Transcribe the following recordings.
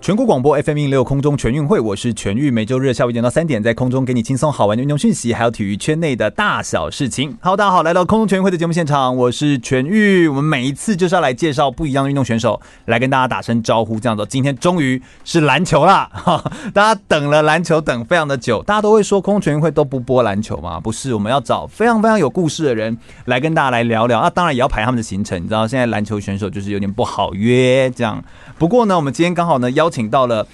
全国广播 FM106 空中全运会，我是全玉，每周日下午1点到3点，在空中给你轻松好玩的运动讯息，还有体育圈内的大小事情。好，大家好，来到空中全运会的节目现场，我是全玉。我们每一次就是要来介绍不一样的运动选手，来跟大家打声招呼，这样子。今天终于是篮球啦，大家等了篮球等非常的久，大家都会说空中全运会都不播篮球吗？不是，我们要找非常非常有故事的人来跟大家来聊聊。那当然也要排他们的行程，你知道现在篮球选手就是有点不好约这样。不过呢，我们今天刚好呢邀请到了，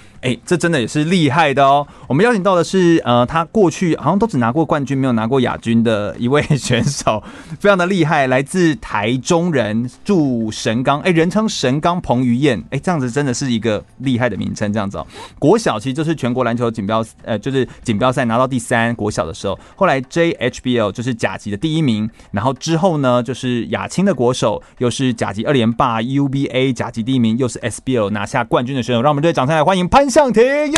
这真的也是厉害的哦。我们邀请到的是，他过去好像都只拿过冠军，没有拿过亚军的一位选手，非常的厉害，来自台中人，住神冈，人称神冈彭于晏，这样子真的是一个厉害的名称，这样子哦。国小其实就是全国篮球锦标，就是锦标赛拿到第3，国小的时候，后来 JHBL 就是甲级的第1名，然后之后呢就是亚青的国手，又是甲级2连霸 ，UBA 甲级第1名，又是 SBL 拿下冠军的选手，让我们对掌声来欢迎潘向庭，耶！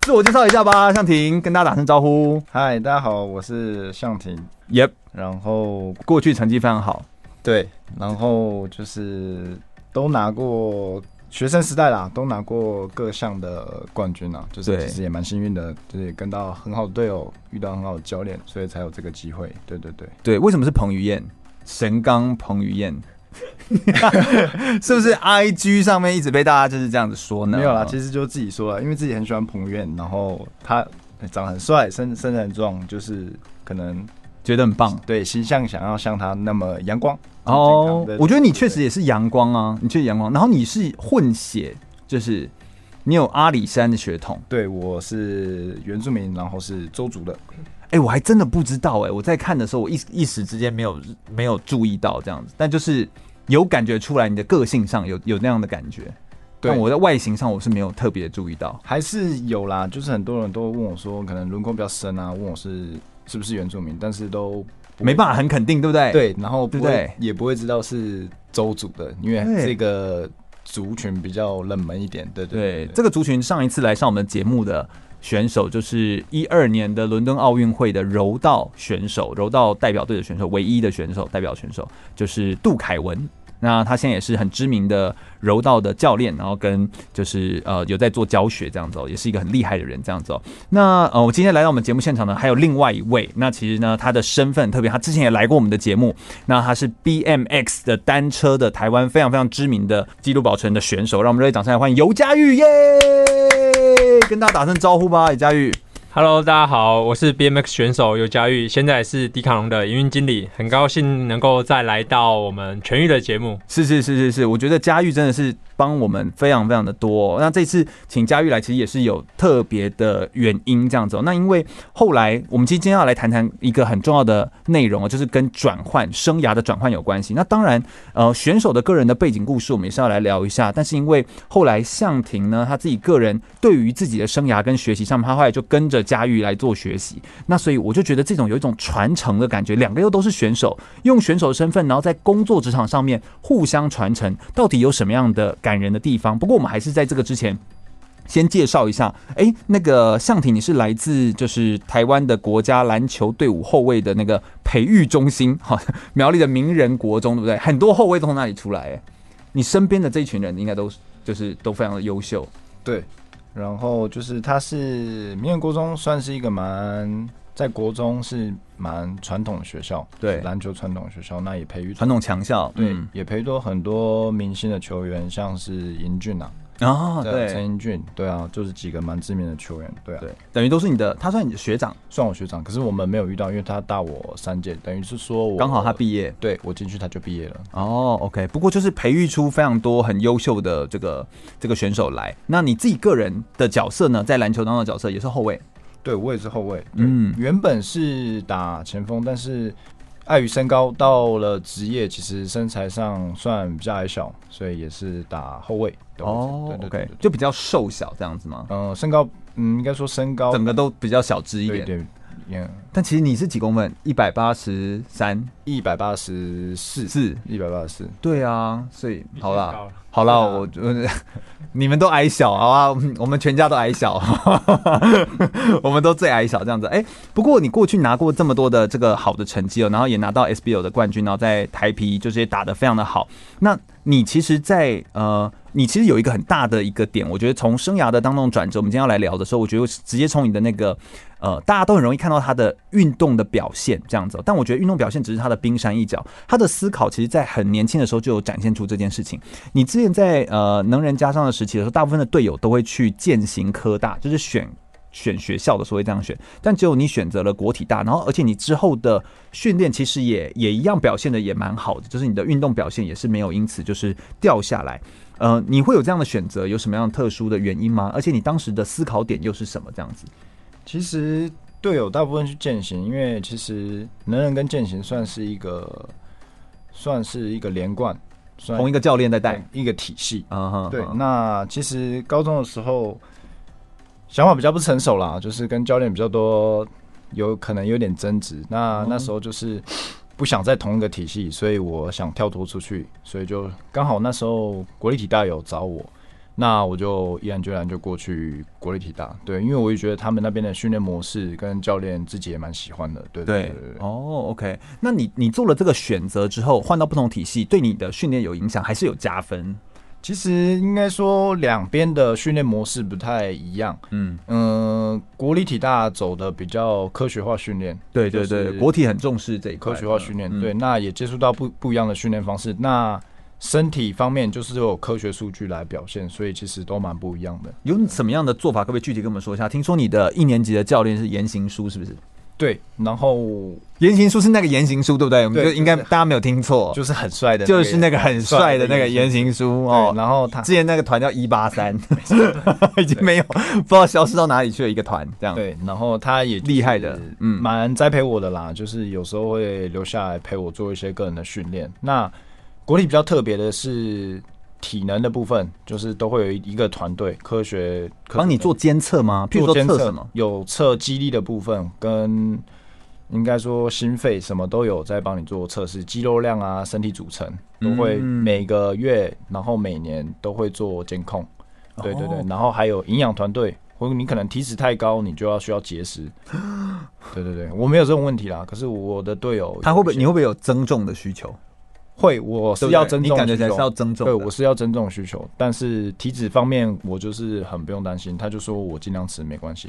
自我介绍一下吧，向庭，跟大家打声招呼。嗨，大家好，我是向庭。Yep， 然后过去成绩非常好，对，然后就是都拿过学生时代啦，都拿过各项的冠军啦，就是其实也蛮幸运的，就是跟到很好的队友，遇到很好的教练，所以才有这个机会。对对对，对，为什么是彭于晏？神冈彭于晏。是不是 IG 上面一直被大家就是这样子说呢？没有啦，其实就自己说了，因为自己很喜欢彭于晏，然后他长得很帅，身材很壮，就是可能觉得很棒，对，形象想要像他那么阳光哦。我觉得你确实也是阳光啊，你确实阳光，然后你是混血，就是你有阿里山的血统，对，我是原住民，然后是邹族的。我还真的不知道，我在看的时候，我一时之间没有注意到这样子，但就是有感觉出来，你的个性上有那样的感觉。但我在外形上我是没有特别注意到，还是有啦，就是很多人都问我说，可能轮廓比较深啊，问我是不是原住民，但是都没办法很肯定，对不对？对，然后不会也不会知道是邹族的，因为这个族群比较冷门一点。对对 对，这个族群上一次来上我们节目的选手就是2012年的伦敦奥运会的柔道选手，柔道代表队的选手，唯一的选手代表选手就是杜凯文。那他现在也是很知名的柔道的教练，然后跟就是有在做教学这样子哦，也是一个很厉害的人这样子哦。那我今天来到我们节目现场呢，还有另外一位，那其实呢他的身份特别，他之前也来过我们的节目，那他是 BMX 的单车的台湾非常非常知名的纪录保持人的选手，让我们热烈掌声来欢迎尤嘉玉，耶！跟大家打声招呼吧，尤嘉玉。Hello， 大家好，我是 BMX 选手尤嘉玉，现在是迪卡侬的营运经理，很高兴能够再来到我们全域的节目。是，我觉得嘉玉真的是帮我们非常非常的多，那这次请嘉玉来，其实也是有特别的原因这样子。那因为后来我们今天要来谈谈一个很重要的内容，就是跟转换生涯的转换有关系。那当然，选手的个人的背景故事我们也是要来聊一下，但是因为后来向庭呢，他自己个人对于自己的生涯跟学习上面，他后来就跟着嘉玉来做学习，那所以我就觉得这种有一种传承的感觉，两个又都是选手，用选手的身份，然后在工作职场上面互相传承，到底有什么样的感人的地方？不过我们还是在这个之前，先介绍一下，那个向庭，你是来自就是台湾的国家篮球队伍后卫的那个培育中心，苗栗的名人国中，对不对？很多后卫都从那里出来，你身边的这一群人应该都就是都非常的优秀，对。然后就是他是明远国中，算是一个蛮在国中是蛮传统的学校，对，篮球传统学校，那也培育传统强校，对，也培育多很多明星的球员，像是英俊啊，对，陈英俊，对啊，就是几个蛮知名的球员，对啊，对，等于都是你的，他算你的学长，算我学长，可是我们没有遇到，因为他大我3届，等于是说我刚好他毕业，对，我进去他就毕业了。OK， 不过就是培育出非常多很优秀的这个选手来。那你自己个人的角色呢，在篮球当中的角色也是后卫，对，我也是后卫，原本是打前锋，但是碍于身高到了职业，其实身材上算比较矮小，所以也是打后卫。OK， 就比较瘦小这样子吗？身高，应该说身高整个都比较小只一点。对， Yeah. 但其实你是几公分？183，184，184。对啊，所以好啦好啦，你们都矮小，好啊，我们全家都矮小，我们都最矮小这样子。哎，不过你过去拿过这么多的这个好的成绩哦，然后也拿到 SBL 的冠军，然后在台啤就是也打得非常的好。那你其实在你其实有一个很大的一个点，我觉得从生涯的当中转折，我们今天要来聊的时候，我觉得直接从你的那个大家都很容易看到他的运动的表现这样子，但我觉得运动表现只是他的冰山一角，他的思考其实在很年轻的时候就有展现出这件事情。你之前在能仁家商的时期的时候，大部分的队友都会去健行科大，就是选学校的所谓这样选，但只有你选择了国体大，然后而且你之后的训练其实也一样表现的也蛮好的，就是你的运动表现也是没有因此就是掉下来。你会有这样的选择，有什么样的特殊的原因吗？而且你当时的思考点又是什么这样子？其实队友大部分去健行，因为其实能仁跟健行算是一个连贯，同一个教练在带一个体系。对，那其实高中的时候想法比较不成熟啦，就是跟教练比较多有可能有点争执。那时候就是不想在同一个体系，所以我想跳脱出去，所以就刚好那时候国立体大有找我，那我就毅然决然就过去国立体大。对，因为我也觉得他们那边的训练模式跟教练自己也蛮喜欢的。对对 对, 對, 對哦 OK， 那你做了这个选择之后，换到不同体系，对你的训练有影响还是有加分？其实应该说两边的训练模式不太一样。国立体大走的比较科学化训练，对对对，就是国体很重视这一块科学化训练。对，那也接触到不一样的训练方式，那身体方面就是有科学数据来表现，所以其实都蛮不一样的。有什么样的做法？可不可以具体跟我们说一下？听说你的一年级的教练是严行书，是不是？对，然后言行书是那个言行书，对不对？我们就应该大家没有听错，就是很帅的，就是那个很帅的那个言行书哦。然后他之前那个团叫183，已经没有，不知道消失到哪里去了一个团这样。对，然后他也厉害的，蛮栽培我的啦，就是有时候会留下来陪我做一些个人的训练。那国体比较特别的是体能的部分，就是都会有一个团队科学帮你做监测吗？譬如说测什么？有测肌力的部分，跟应该说心肺什么都有在帮你做测试，肌肉量啊、身体组成都会每个月，然后每年都会做监控。对对对，然后还有营养团队，或者你可能体脂太高，你就要需要节食。对对对，我没有这种问题啦，可是我的队友他会不会？你会不会有增重的需求？会，我是要增重，你感觉才是要增重。对，我是要增重需求，但是体脂方面我就是很不用担心。他就说我尽量吃没关系，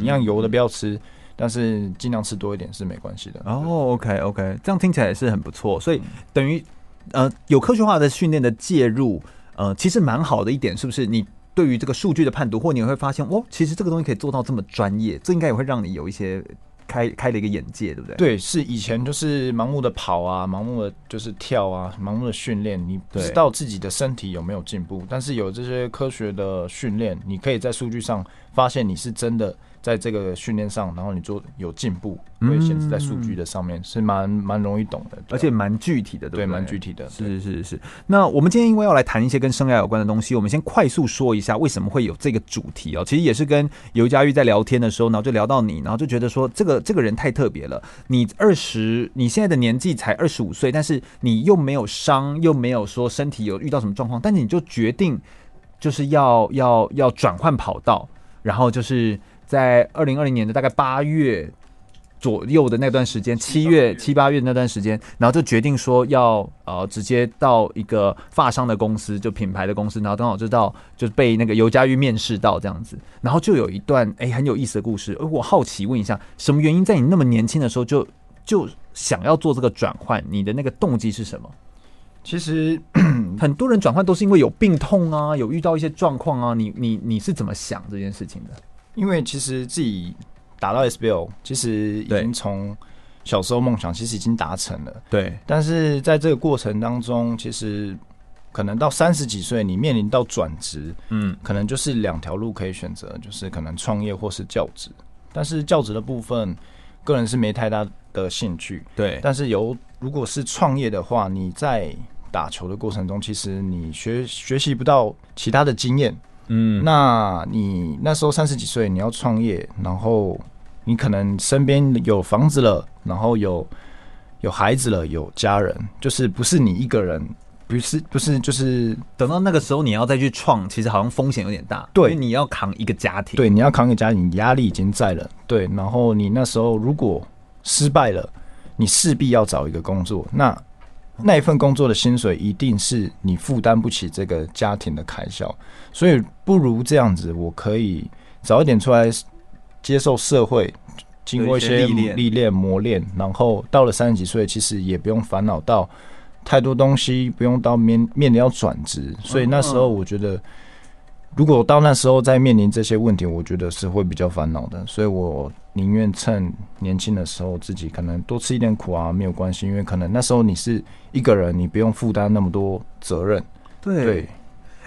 一样油的不要吃，但是尽量吃多一点是没关系的。哦 ，OK OK， 这样听起来也是很不错。所以等于有科学化的训练的介入，其实蛮好的一点，是不是？你对于这个数据的判读，或你会发现，哦，其实这个东西可以做到这么专业，这应该也会让你有一些开了一个眼界，对不对？对，是以前就是盲目的跑啊，盲目的就是跳啊，盲目的训练，你不知道自己的身体有没有进步。但是有这些科学的训练，你可以在数据上发现你是真的在这个训练上，然后你做有进步，会显示在数据的上面，是蛮容易懂的，而且蛮具体的，对，蛮具体的。是是是。那我们今天因为要来谈一些跟生涯有关的东西，我们先快速说一下为什么会有这个主题哦。其实也是跟尤家玉在聊天的时候，然后就聊到你，然后就觉得说这个人太特别了。你现在的年纪才25岁，但是你又没有伤，又没有说身体有遇到什么状况，但是你就决定就是要转换跑道，然后就是在2020年的大概8月左右的那段时间，7月、8月那段时间，然后就决定说要直接到一个发商的公司，就品牌的公司，然后刚好就被那个尤家玉面试到这样子，然后就有一段很有意思的故事。我好奇问一下，什么原因在你那么年轻的时候就想要做这个转换？你的那个动机是什么？其实很多人转换都是因为有病痛啊，有遇到一些状况啊。你是怎么想这件事情的？因为其实自己打到 SBL， 其实已经从小时候梦想其实已经达成了。对，但是在这个过程当中，其实可能到30几岁，你面临到转职，可能就是2条路可以选择，就是可能创业或是教职。但是教职的部分，个人是没太大的兴趣。对，但是如果是创业的话，你在打球的过程中，其实你学习不到其他的经验。那你那时候30几岁，你要创业，然后你可能身边有房子了，然后有孩子了，有家人，就是不是你一个人，不是就是等到那个时候你要再去创，其实好像风险有点大，对，因为你要扛一个家庭，对，你要扛一个家庭，压力已经在了，对，然后你那时候如果失败了，你势必要找一个工作，那一份工作的薪水一定是你负担不起这个家庭的开销，所以不如这样子，我可以早一点出来接受社会，经过一些历练磨练，然后到了30几岁，其实也不用烦恼到太多东西，不用到面临要转职，所以那时候我觉得，如果到那时候再面临这些问题，我觉得是会比较烦恼的，所以我宁愿趁年轻的时候自己可能多吃一点苦啊，没有关系，因为可能那时候你是一个人，你不用负担那么多责任。对，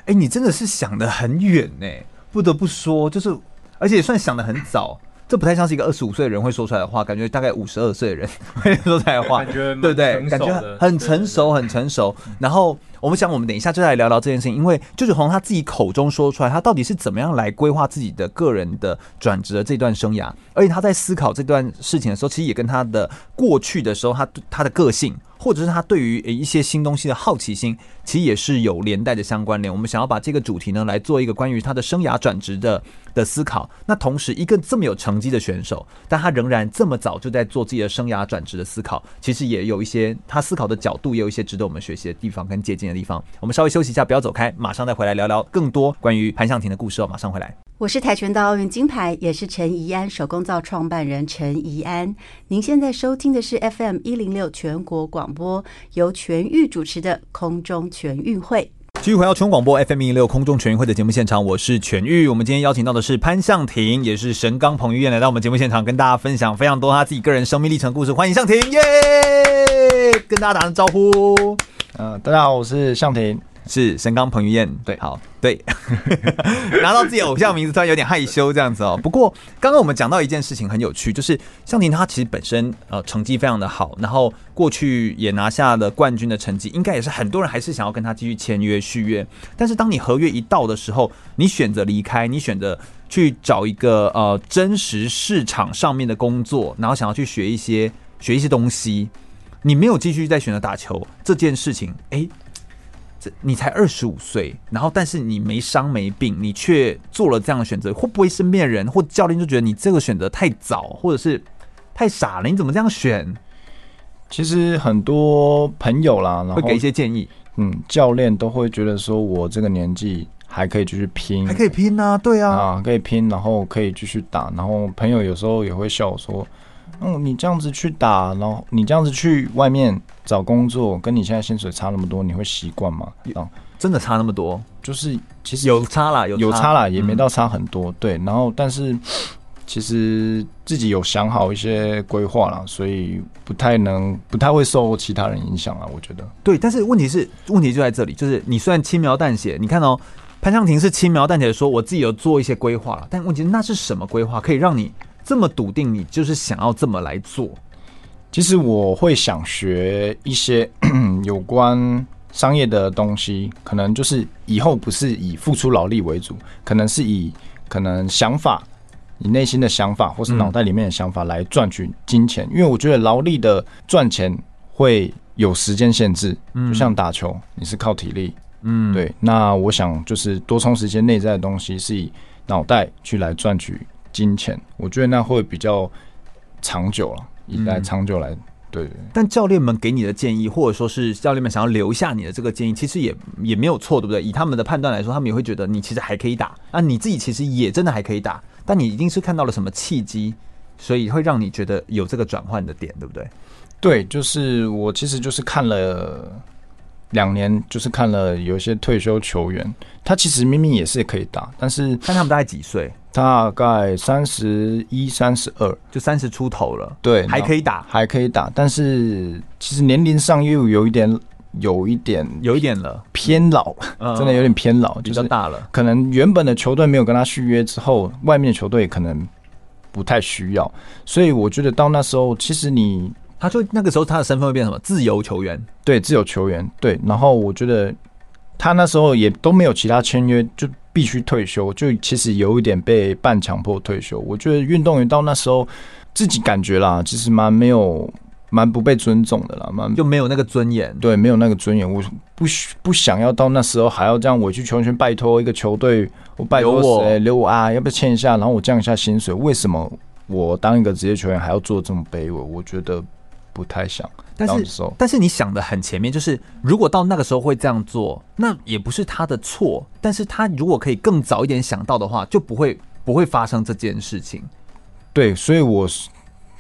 哎，你真的是想得很远呢，不得不说，就是而且也算想得很早，这不太像是一个25岁的人会说出来的话，感觉大概52岁的人会说出来的话，对不对？感觉很成熟，很成熟。然后我们想，我们等一下就来聊聊这件事情，因为舅舅宏他自己口中说出来，他到底是怎么样来规划自己的个人的转职的这段生涯，而且他在思考这段事情的时候，其实也跟他的过去的时候，他的个性，或者是他对于一些新东西的好奇心，其实也是有连带的相关联。我们想要把这个主题呢，来做一个关于他的生涯转职的思考。那同时，一个这么有成绩的选手，但他仍然这么早就在做自己的生涯转职的思考，其实也有一些他思考的角度，也有一些值得我们学习的地方跟借鉴的地方。我们稍微休息一下，不要走开，马上再回来聊聊更多关于潘向庭的故事哦。马上回来。我是跆拳道奥运金牌，也是陈怡安手工皂创办人陈怡安。您现在收听的是 FM106 全国广播，由全域主持的空中全运会。继续回到全广播 FM106 空中全运会的节目现场，我是全玉。我们今天邀请到的是潘向庭，也是神钢彭于晏，来到我们节目现场，跟大家分享非常多他自己个人生命历程故事。欢迎向庭，耶！跟大家打声招呼。大家好，我是向庭，是神钢彭于晏。对，好，对，拿到自己偶像名字突然有点害羞这样子哦。不过刚刚我们讲到一件事情很有趣，就是向庭他其实本身成绩非常的好，然后过去也拿下了冠军的成绩，应该也是很多人还是想要跟他继续签约续约。但是当你合约一到的时候，你选择离开，你选择去找一个真实市场上面的工作，然后想要去学一些东西，你没有继续再选择打球这件事情，哎。你才25岁，然后但是你没伤没病，你却做了这样的选择，会不会身边的人或教练就觉得你这个选择太早，或者是太傻了？你怎么这样选？其实很多朋友啦，然后会给一些建议，教练都会觉得说我这个年纪还可以继续拼，还可以拼啊，对啊，可以拼，然后可以继续打。然后朋友有时候也会笑我说，你这样子去打，然后你这样子去外面找工作，跟你现在薪水差那么多，你会习惯吗？真的差那么多？就是其实有差啦，有差啦，也没到差很多。对，然后但是其实自己有想好一些规划啦，所以不太会受其他人影响啦，我觉得。对，但是问题就在这里，就是你虽然轻描淡写，你看哦，潘向庭是轻描淡写的说我自己有做一些规划啦，但问题是那是什么规划可以让你这么笃定你就是想要这么来做？其实我会想学一些有关商业的东西，可能就是以后不是以付出劳力为主，可能是以想法，你内心的想法或是脑袋里面的想法来赚取金钱，因为我觉得劳力的赚钱会有时间限制，就像打球你是靠体力，对，那我想就是多充实一些内在的东西，是以脑袋去来赚取金钱，我觉得那会比较长久了，长久来，对。但教练们给你的建议，或者说是教练们想要留下你的这个建议，其实也没有错，对不对？以他们的判断来说，他们也会觉得你其实还可以打，你自己其实也真的还可以打，但你一定是看到了什么契机，所以会让你觉得有这个转换的点，对不对？对，就是我其实就是看了2年，就是看了有一些退休球员，他其实明明也是可以打，但他们大概几岁？大概31、32，就30出头了，对，还可以打，但是其实年龄上又有一点了，偏老，真的有点偏老，比较大了，可能原本的球队没有跟他续约之后，外面的球队可能不太需要，所以我觉得到那时候，其实他就那个时候他的身份会变成什么？自由球员，对，自由球员，对，然后我觉得他那时候也都没有其他签约，就必须退休，就其实有一点被半强迫退休。我觉得运动员到那时候自己感觉啦，其实蛮不被尊重的啦，就没有那个尊严。对，没有那个尊严，我不想要到那时候还要这样委曲求全，拜托一个球队，我拜托谁留我啊？要不要签一下？然后我降一下薪水？为什么我当一个职业球员还要做这么卑微？我觉得不太想。但是你想的很前面，就是如果到那个时候会这样做，那也不是他的错。但是他如果可以更早一点想到的话，就不会发生这件事情。对，所以我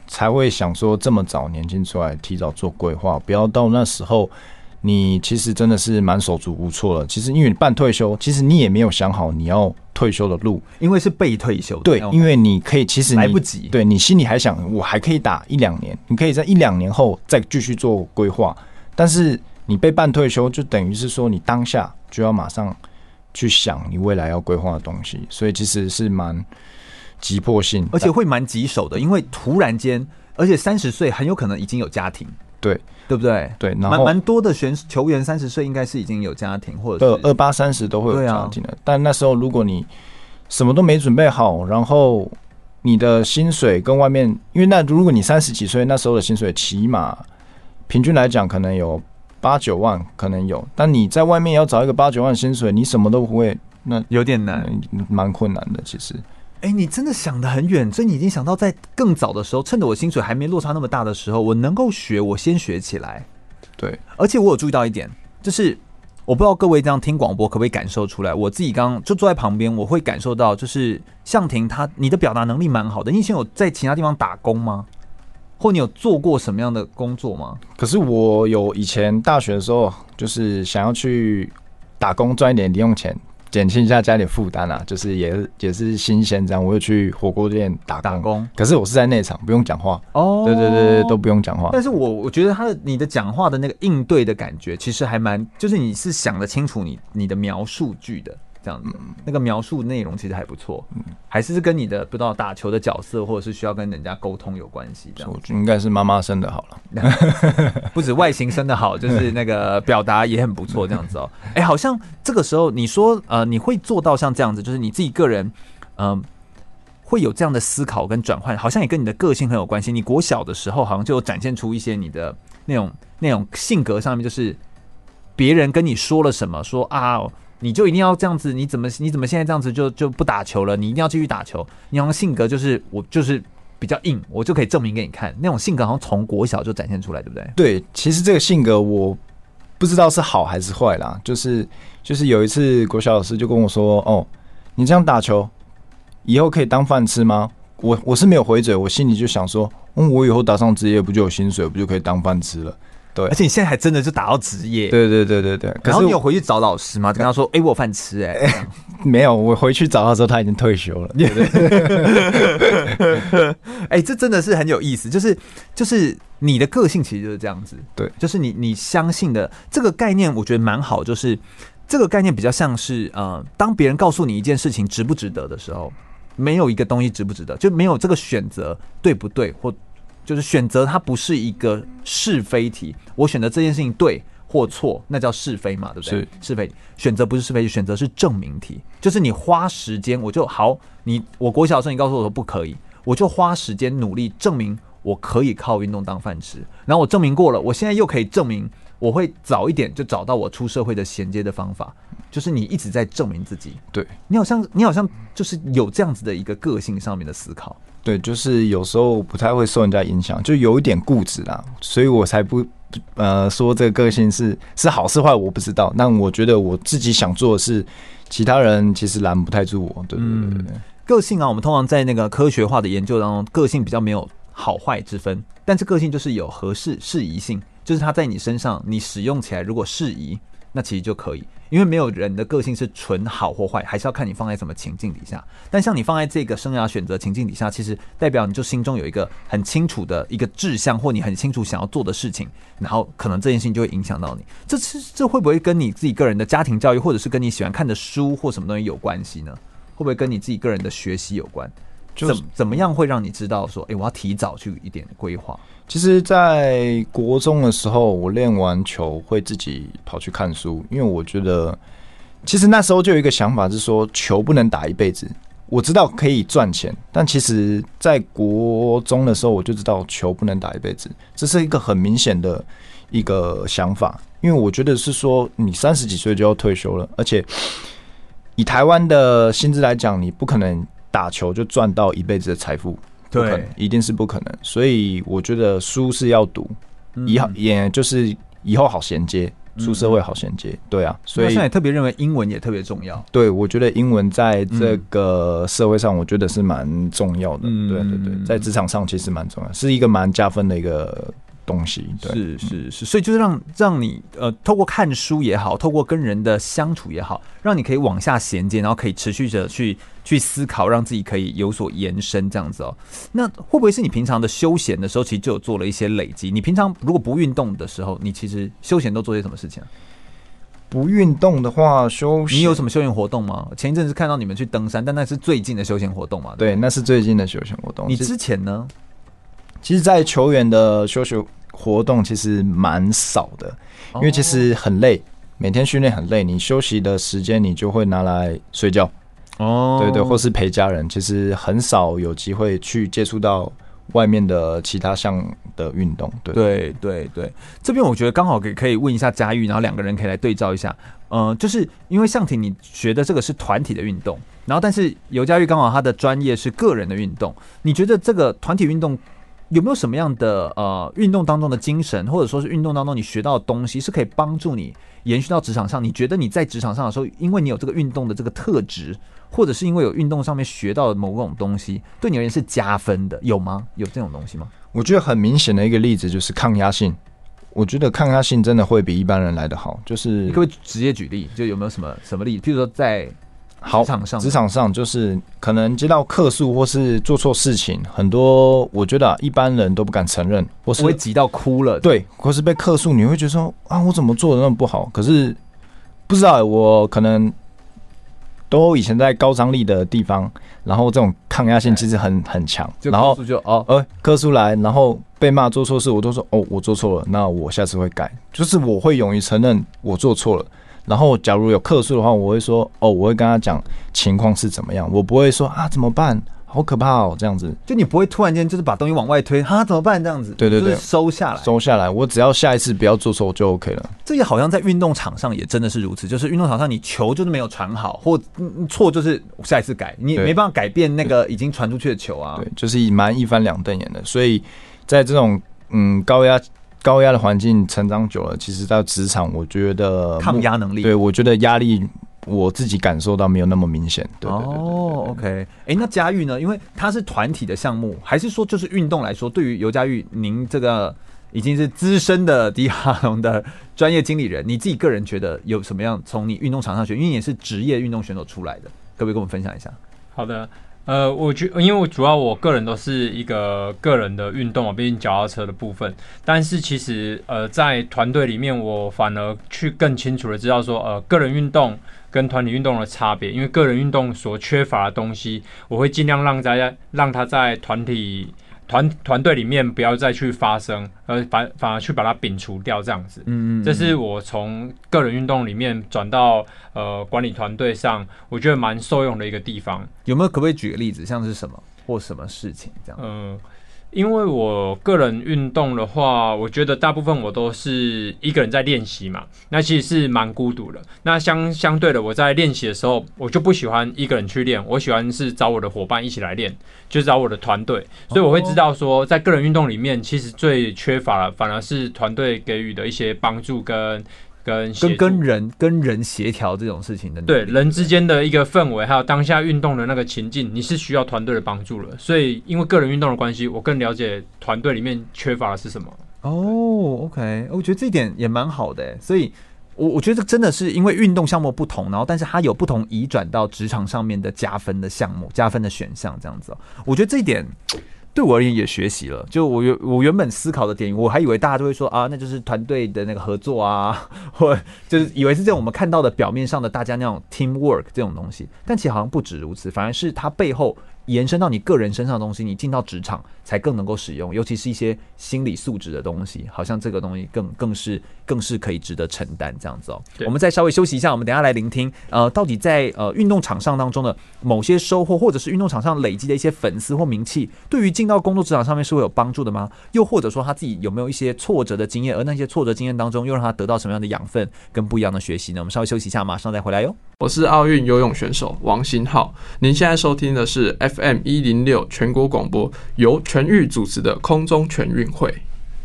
才会想说这么早年轻出来，提早做规划，不要到那时候你其实真的是蛮手足无措了。其实因为你半退休，其实你也没有想好你要退休的路，因为是被退休的。对，因为你可以其实你来不及，对，你心里还想我还可以打一两年，你可以在一两年后再继续做规划。但是你被半退休，就等于是说你当下就要马上去想你未来要规划的东西，所以其实是蛮急迫性，而且会蛮棘手的，因为突然间，而且30岁很有可能已经有家庭。对，对不对？对，然后蛮多的球员30岁应该是已经有家庭，或者是28、30都会有家庭的。啊、但那时候如果你什么都没准备好，然后你的薪水跟外面，因为那如果你30几岁那时候的薪水，起码平均来讲可能有8、9万，可能有。但你在外面要找一个8、9万的薪水，你什么都不会，那有点难，蛮困难的其实。哎，你真的想得很远，所以你已经想到在更早的时候，趁着我薪水还没落差那么大的时候，我能够学，我先学起来。对，而且我有注意到一点，就是我不知道各位这样听广播可不可以感受出来，我自己刚刚就坐在旁边，我会感受到，就是向庭你的表达能力蛮好的。你以前有在其他地方打工吗？或你有做过什么样的工作吗？可是我有，以前大学的时候，就是想要去打工赚一点零用钱，减轻一下家里负担啊，就是也是新鲜这样。我有去火锅店打工，可是我是在内场，不用讲话。哦，对对对，都不用讲话。但是我觉得你的讲话的那个应对的感觉，其实还蛮，就是你是想得清楚你的描述句的这样子，那个描述内容其实还不错，还是跟你的不知道打球的角色或者是需要跟人家沟通有关系。我觉得应该是妈妈生的好了，不止外形生的好，就是那个表达也很不错这样子哦。哎，好像这个时候你说你会做到像这样子，就是你自己个人会有这样的思考跟转换，好像也跟你的个性很有关系。你国小的时候好像就有展现出一些你的那种性格上面，就是别人跟你说了什么，说啊。你就一定要这样子，你怎么现在这样子就不打球了？你一定要继续打球。你好像性格就是我就是比较硬，我就可以证明给你看。那种性格好像从国小就展现出来，对不对？对，其实这个性格我不知道是好还是坏啦。就是有一次国小老师就跟我说：“哦，你这样打球以后可以当饭吃吗？”我是没有回嘴，我心里就想说：“嗯，我以后打上职业不就有薪水，不就可以当饭吃了？”对，而且你现在还真的就打到职业。对对对对对。然后你有回去找老师吗？跟他说：“哎、欸，我有饭吃。”哎，没有，我回去找他的时候他已经退休了。对对哎、欸，这真的是很有意思，就是你的个性其实就是这样子。对，就是你相信的这个概念，我觉得蛮好。就是这个概念比较像是当别人告诉你一件事情值不值得的时候，没有一个东西值不值得，就没有这个选择对不对或。就是选择它不是一个是非题，我选择这件事情对或错，那叫是非嘛，对不对？是非选择不是是非题，选择是证明题。就是你花时间，我就好，我国小的时候你告诉我说不可以，我就花时间努力证明我可以靠运动当饭吃，然后我证明过了，我现在又可以证明我会早一点就找到我出社会的衔接的方法。就是你一直在证明自己，对你好像就是有这样子的一个个性上面的思考。对，就是有时候不太会受人家影响，就有一点固执啦，所以我才不说这个个性是好是坏，我不知道。但我觉得我自己想做的事，其他人其实拦不太住我。对对对对、个性啊，我们通常在那个科学化的研究当中，个性比较没有好坏之分，但是个性就是有合适适宜性，就是它在你身上你使用起来如果适宜，那其实就可以。因为没有人的个性是纯好或坏，还是要看你放在什么情境底下。但像你放在这个生涯选择情境底下，其实代表你就心中有一个很清楚的一个志向，或你很清楚想要做的事情，然后可能这件事情就会影响到你。这会不会跟你自己个人的家庭教育，或者是跟你喜欢看的书或什么东西有关系呢？会不会跟你自己个人的学习有关？怎么样会让你知道说，哎、欸，我要提早去一点规划？其实，在国中的时候，我练完球会自己跑去看书，因为我觉得其实那时候就有一个想法是说，球不能打一辈子。我知道可以赚钱，但其实在国中的时候我就知道球不能打一辈子，这是一个很明显的一个想法。因为我觉得是说你30几岁就要退休了，而且以台湾的薪资来讲，你不可能打球就赚到一辈子的财富，对，一定是不可能。所以我觉得书是要读，也就是以后好衔接，出社会好衔接，对啊，所以好像也特别认为英文也特别重要。对，我觉得英文在这个社会上，我觉得是蛮重要的。对对对，在职场上其实蛮重要，是一个蛮加分的一个东西。对，是是是，所以就是让你透过看书也好，透过跟人的相处也好，让你可以往下衔接，然后可以持续的去思考，让自己可以有所延伸这样子哦。那会不会是你平常的休闲的时候，其实就有做了一些累积？你平常如果不运动的时候，你其实休闲都做些什么事情啊？不运动的话，你有什么休闲活动吗？前一阵子看到你们去登山，但那是最近的休闲活动嘛？ 对，那是最近的休闲活动。你之前呢？其实，在球员的休闲活动其实蛮少的，因为其实很累，每天训练很累，你休息的时间你就会拿来睡觉，对对，或是陪家人，其实很少有机会去接触到外面的其他项的运动。对对对对，这边我觉得刚好可以问一下嘉玉，然后两个人可以来对照一下。就是因为向庭你学的这个是团体的运动，然后但是尤嘉玉刚好他的专业是个人的运动，你觉得这个团体运动有没有什么样的运动当中的精神，或者说是运动当中你学到的东西是可以帮助你延续到职场上？你觉得你在职场上的时候，因为你有这个运动的这个特质，或者是因为有运动上面学到的某种东西，对你而言是加分的，有吗？有这种东西吗？我觉得很明显的一个例子就是抗压性，我觉得抗压性真的会比一般人来得好。就是你可不可以直接举例，就有没有什么例子？譬如说在职场上就是可能接到客诉或是做错事情，很多我觉得一般人都不敢承认，或是会急到哭了，对，或是被客诉，你会觉得说啊，我怎么做的那么不好？可是不知道，我可能都以前在高张力的地方，然后这种抗压性其实很强，然后客诉来，然后被骂做错事，我都说哦，我做错了，那我下次会改，就是我会勇于承认我做错了。然后，假如有客诉的话，我会说哦，我会跟他讲情况是怎么样，我不会说啊怎么办，好可怕哦这样子。就你不会突然间就是把东西往外推，啊怎么办这样子？对对对，就是收下来。我只要下一次不要做错就 OK 了。这也好像在运动场上也真的是如此，就是运动场上你球就是没有传好，或错就是下一次改，你没办法改变那个已经传出去的球啊。对，就是蛮一翻两瞪眼的。所以在这种高压的环境成长久了，其实到职场，我觉得抗压能力，对，我觉得压力我自己感受到没有那么明显。对对对对对。哦 ，OK， 那嘉玉呢？因为他是团体的项目，还是说就是运动来说，对于尤嘉玉，您这个已经是资深的迪卡侬的专业经理人，你自己个人觉得有什么样从你运动场上学？因为你也是职业运动选手出来的，可不可以跟我们分享一下？好的。因为我个人都是一个个人的运动嘛，毕竟脚踏车的部分。但是其实在团队里面，我反而去更清楚的知道说，个人运动跟团体运动的差别。因为个人运动所缺乏的东西，我会尽量让它在团队里面不要再去发生，反而去把它摒除掉这样子。这是我从个人运动里面转到管理团队上，我觉得蛮受用的一个地方。有没有可不可以举个例子，像是什么或什么事情这样？因为我个人运动的话，我觉得大部分我都是一个人在练习嘛，那其实是蛮孤独的。那相对的，我在练习的时候，我就不喜欢一个人去练，我喜欢是找我的伙伴一起来练，就找我的团队。所以我会知道说，在个人运动里面，其实最缺乏的反而是团队给予的一些帮助跟人协调这种事情的，对人之间的一个氛围，还有当下运动的那个情境，你是需要团队的帮助了。所以，因为个人运动的关系，我更了解团队里面缺乏的是什么。OK， 我觉得这一点也蛮好的。所以我觉得这真的是因为运动项目不同，然后但是它有不同移转到职场上面的加分的项目、加分的选项这样子。我觉得这一点。对我而言也学习了，就我原本思考的点，我还以为大家都会说啊，那就是团队的那个合作啊，或就是以为是这种我们看到的表面上的大家那种 teamwork 这种东西，但其实好像不止如此，反而是它背后延伸到你个人身上的东西，你进到职场才更能够使用，尤其是一些心理素质的东西，好像这个东西更是可以值得承担这样子哦。我们再稍微休息一下，我们等一下来聆听，到底在运动场上当中的某些收获，或者是运动场上累积的一些粉丝或名气，对于进到工作职场上面是会有帮助的吗？又或者说他自己有没有一些挫折的经验，而那些挫折经验当中又让他得到什么样的养分跟不一样的学习呢？我们稍微休息一下，马上再回来哟。我是奥运游泳选手王新浩，您现在收听的是 FM106 全国广播由全域主持的空中全运会。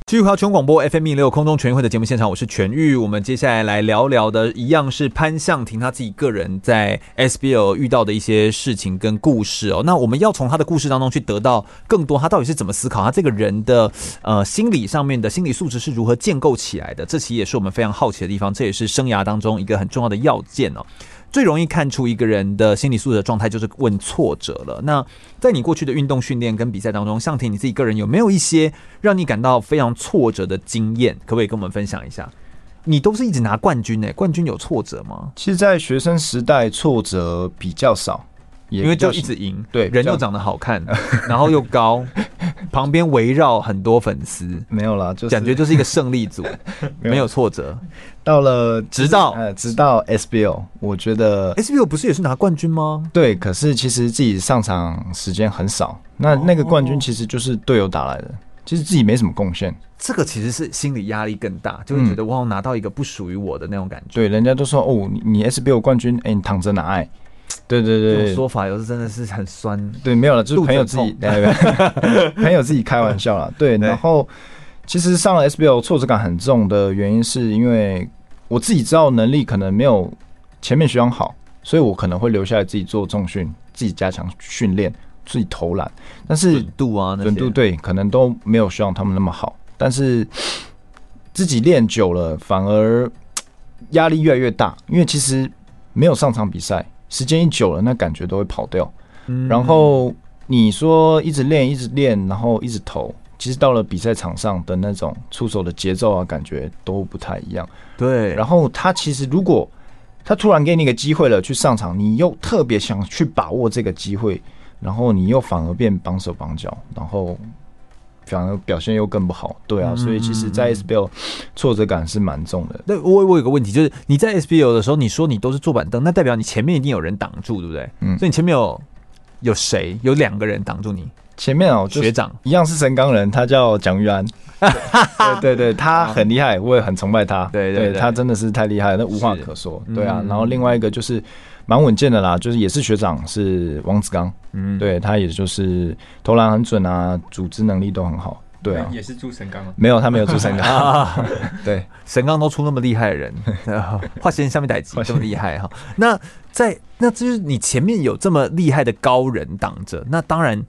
继续回到全广播 FM106 空中全运会的节目现场，我是全域。我们接下来来聊聊的一样是潘向庭他自己个人在 SBL 遇到的一些事情跟故事哦。那我们要从他的故事当中去得到更多，他到底是怎么思考，他这个人的心理上面的心理素质是如何建构起来的，这其实也是我们非常好奇的地方，这也是生涯当中一个很重要的要件哦。最容易看出一个人的心理素质的状态就是问挫折了。那在你过去的运动训练跟比赛当中，向庭你自己个人有没有一些让你感到非常挫折的经验？可不可以跟我们分享一下？你都是一直拿冠军欸，冠军有挫折吗？其实在学生时代挫折比较少，因为就一直赢，对，人又长得好看，然后又高，旁边围绕很多粉丝，没有啦，就是感觉就是一个胜利组，没有挫折。到了直到 SBL， 我觉得 SBL 不是也是拿冠军吗？对，可是其实自己上场时间很少，那个冠军其实就是队友打来的，其实自己没什么贡献。这个其实是心理压力更大，就会觉得我好像拿到一个不属于我的那种感觉。对，人家都说哦，你 SBL 冠军，哎，你躺着拿哎。对对对，这种说法有时真的是很酸。对，没有了，就是朋友自己，朋友自己开玩笑啦。对，然后其实上了 SBL 挫折感很重的原因，是因为我自己知道能力可能没有前面学长好，所以我可能会留下来自己做重训，自己加强训练，自己投篮，但是准度啊，准度对，可能都没有学长他们那么好，但是自己练久了，反而压力越来越大，因为其实没有上场比赛。时间一久了，那感觉都会跑掉。然后你说一直练，一直练，然后一直投，其实到了比赛场上的那种出手的节奏啊，感觉都不太一样。对。然后他其实如果他突然给你一个机会了，去上场，你又特别想去把握这个机会，然后你又反而变绑手绑脚，然后反而表现又更不好。对啊，所以其实在 SBL 挫折感是蛮重的。那我有个问题，就是你在 SBL 的时候，你说你都是坐板凳，那代表你前面一定有人挡住，对不对？所以你前面有谁？有两个人挡住你？前面哦，学长一样是神冈人，他叫蒋玉安。对对对，他很厉害，我也很崇拜他。对对，他真的是太厉害了，那无话可说。对啊，然后另外一个就是蛮稳健的啦，就是也是学长，是王子刚。对，他也就是投篮很准啊，组织能力都很好。对啊，也是住神冈吗？没有，他没有住神冈。对，神冈都出那么厉害的人，华先下面逮鸡这么厉害哈。那就是你前面有这么厉害的高人挡着，那当然。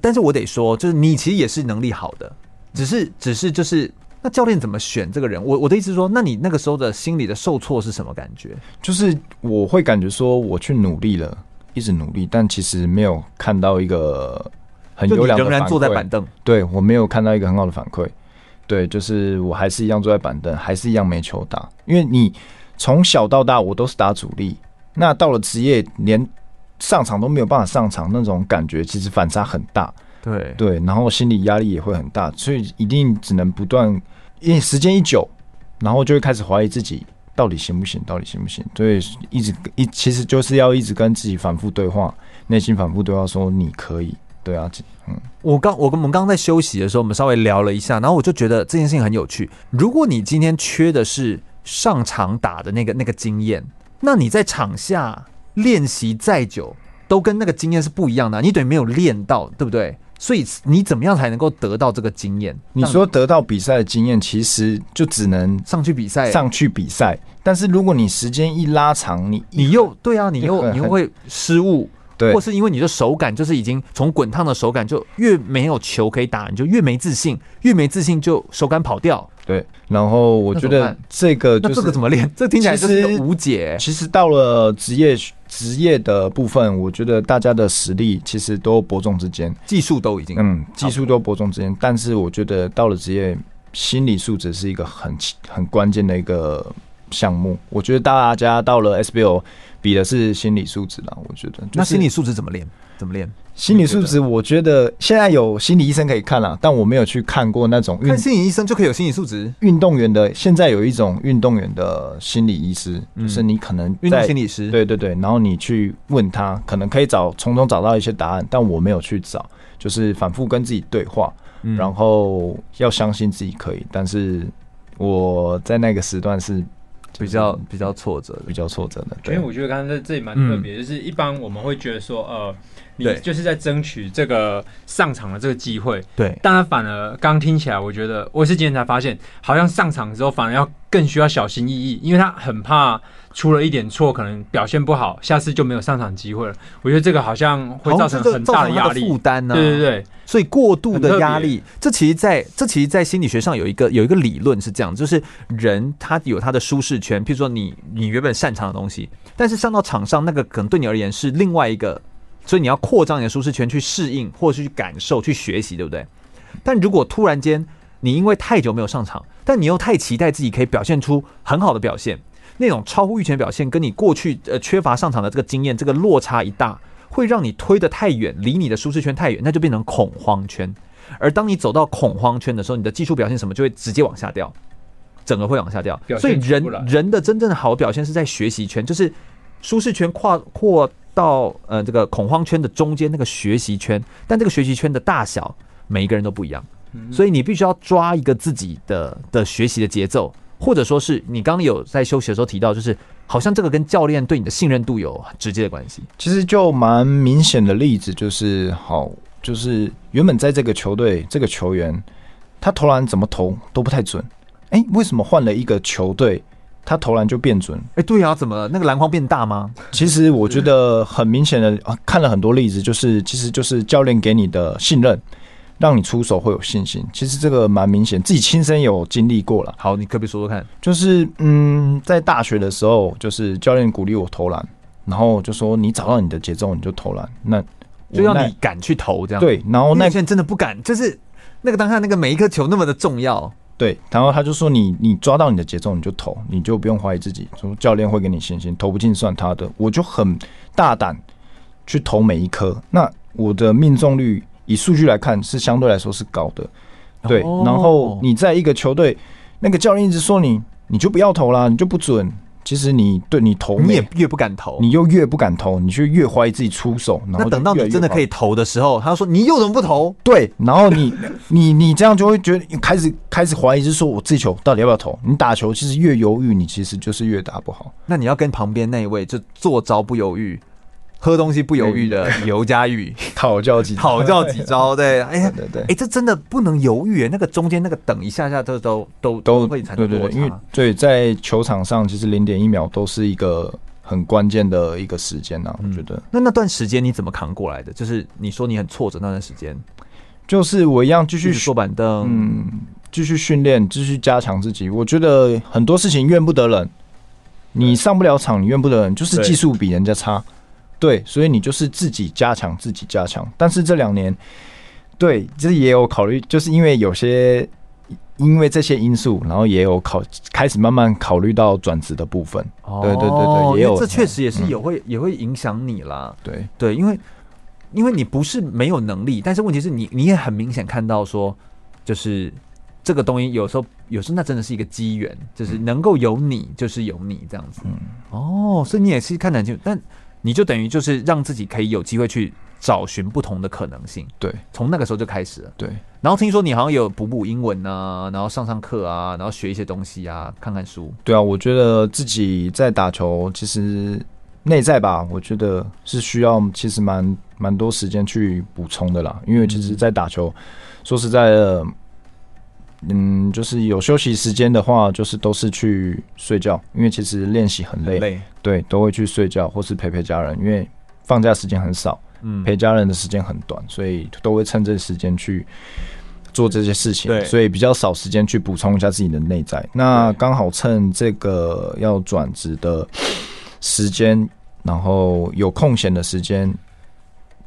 但是我得说，就是你其实也是能力好的，只是就是那教练怎么选这个人？我的意思是说，那你那个时候的心理的受挫是什么感觉？就是我会感觉说，我去努力了，一直努力，但其实没有看到一个很优良的反馈。就你仍然坐在板凳，对，我没有看到一个很好的反馈。对，就是我还是一样坐在板凳，还是一样没球打。因为你从小到大我都是打主力，那到了职业连上场都没有办法上场，那种感觉其实反差很大。对对，然后心理压力也会很大，所以一定只能不断，因为时间一久，然后就会开始怀疑自己到底行不行，到底行不行。所以其实就是要一直跟自己反复对话，内心反复对话，说你可以。对啊，我们刚在休息的时候，我们稍微聊了一下，然后我就觉得这件事情很有趣。如果你今天缺的是上场打的那个经验，那你在场下练习再久都跟那个经验是不一样的，你等于没有练到，对不对？所以你怎么样才能够得到这个经验？你说得到比赛的经验，其实就只能上去比赛。但是如果你时间一拉长，你又会失误，对，或是因为你的手感就是已经从滚烫的手感就越没有球可以打，你就越没自信，越没自信就手感跑掉。对，然后我觉得这个就是这个怎么练？这听起来就是一个无解。其实到了职业的部分，我觉得大家的实力其实都伯仲之间，技术都伯仲之间。但是我觉得到了职业，心理素质是一个很关键的一个项目。我觉得大家到了 SBL 比的是心理素质啦。我觉得、就是、那心理素质怎么练？心理素质，我觉得现在有心理医生可以看啦，但我没有去看过那种看心理医生就可以有心理素质。运动员的现在有一种运动员的心理医师，就是你可能运动心理师，对对对，然后你去问他，可能可以从中找到一些答案，但我没有去找，就是反复跟自己对话，然后要相信自己可以。但是我在那个时段是比较挫折的，因为我觉得刚才这里蛮特别，就是一般我们会觉得说，你就是在争取这个上场的这个机会，对。但他反而刚听起来，我觉得我是今天才发现，好像上场之后反而要更需要小心翼翼，因为他很怕出了一点错，可能表现不好，下次就没有上场机会了。我觉得这个好像会造成很大的压力、负担呢。对对对，所以过度的压力，这其实在心理学上有一个理论是这样，就是人他有他的舒适圈，譬如说你原本擅长的东西，但是上到场上那个可能对你而言是另外一个。所以你要扩张你的舒适圈去适应，或者去感受、去学习，对不对？但如果突然间你因为太久没有上场，但你又太期待自己可以表现出很好的表现，那种超乎预期的表现，跟你过去缺乏上场的这个经验，这个落差一大，会让你推得太远，离你的舒适圈太远，那就变成恐慌圈。而当你走到恐慌圈的时候，你的技术表现什么就会直接往下掉，整个会往下掉。所以人的真正的好表现是在学习圈，就是舒适圈跨到这个恐慌圈的中间那个学习圈，但这个学习圈的大小每一个人都不一样，所以你必须要抓一个自己的学习的节奏，或者说是你刚刚有在休息的时候提到，就是好像这个跟教练对你的信任度有直接的关系。其实就蛮明显的例子就是，就是原本在这个球队这个球员他投篮怎么投都不太准，为什么换了一个球队？他投篮就变准，对啊，怎么那个篮筐变大吗？其实我觉得很明显的看了很多例子，就是其实就是教练给你的信任，让你出手会有信心。其实这个蛮明显，自己亲身有经历过了。好，你可不可以说说看？就是在大学的时候，就是教练鼓励我投篮，然后就说你找到你的节奏你就投篮，那就让你敢去投这样。对，然后那些人真的不敢，就是那个当下那个每一颗球那么的重要。对，然后他就说你抓到你的节奏你就投，你就不用怀疑自己，说教练会给你信心，投不进算他的。我就很大胆去投每一颗，那我的命中率以数据来看是相对来说是高的，对。然后你在一个球队，那个教练一直说你就不要投啦，你就不准。其实你投你也越不敢投，你又越不敢投，你就越怀疑自己出手。然後那等到你真的可以投的时候，他说你又怎么不投？对，然后你这样就会觉得开始怀疑，就是说我自己球到底要不要投？你打球其实越犹豫，你其实就是越打不好。那你要跟旁边那一位就做招不犹豫、喝东西不犹豫的尤家玉讨教几招，对，这真的不能犹豫，那个中间那个等一下都会产生落差，对，因为对在球场上，其实0.1秒都是一个很关键的一个时间呐，我觉得。那段时间你怎么扛过来的？就是你说你很挫折那段时间，就是我一样继续坐板凳，继续训练，继续加强自己。我觉得很多事情怨不得人，你上不了场，你怨不得人，就是技术比人家差。对，所以你就是自己加强。但是这2年，对，这也有考虑，就是因为这些因素，然后也有开始慢慢考虑到转职的部分。对对对对，也有，这确实也是也会影响你啦。对对，因为你不是没有能力，但是问题是你也很明显看到说，就是这个东西有时候那真的是一个机缘，就是能够有你就是有你这样子。所以你也是看得很清楚，但你就等于就是让自己可以有机会去找寻不同的可能性，对，从那个时候就开始了，对。然后听说你好像有补英文啊，然后上课啊，然后学一些东西啊，看看书。对啊，我觉得自己在打球，其实内在吧，我觉得是需要其实蛮多时间去补充的啦，因为其实在打球，说实在的，就是有休息时间的话，就是都是去睡觉，因为其实练习很累，对，都会去睡觉或是陪家人，因为放假时间很少，陪家人的时间很短，所以都会趁这时间去做这些事情，所以比较少时间去补充一下自己的内在。那刚好趁这个要转职的时间，然后有空闲的时间，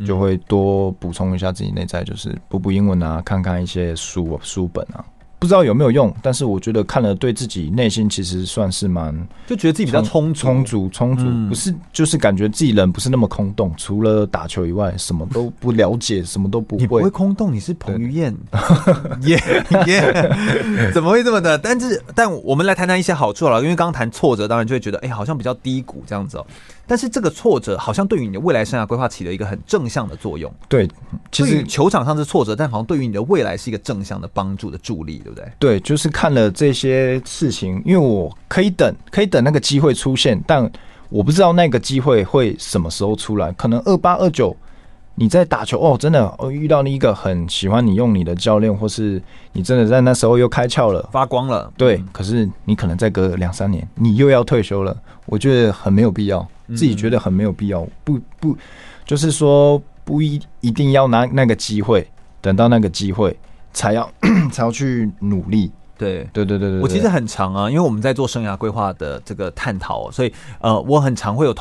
就会多补充一下自己内在，就是补英文啊，看看一些书本啊。不知道有没有用，但是我觉得看了对自己内心其实算是蛮，就觉得自己比较充足、不是就是感觉自己人不是那么空洞，除了打球以外什么都不了解，什么都不会。你不会空洞，你是彭于晏耶耶，怎么会这么的？但我们来谈谈一些好处好了，因为刚谈挫折，当然就会觉得哎、好像比较低谷这样子哦。但是这个挫折好像对于你的未来生涯规划起了一个很正向的作用。对，其实球场上是挫折，但好像对于你的未来是一个正向的帮助的助力，对不对？对，就是看了这些事情，因为我可以等那个机会出现，但我不知道那个机会会什么时候出来。可能28、29，你在打球哦，真的遇到你一个很喜欢你用你的教练，或是你真的在那时候又开窍了，发光了。对，可是你可能再隔2、3年，你又要退休了，我觉得很没有必要。自己觉得很没有必要，不，就是说不一定要拿那个机会，等到那个机会才要去努力。对，我其实很常啊，因为我们在做生涯规划的这个探讨，所以我很常会有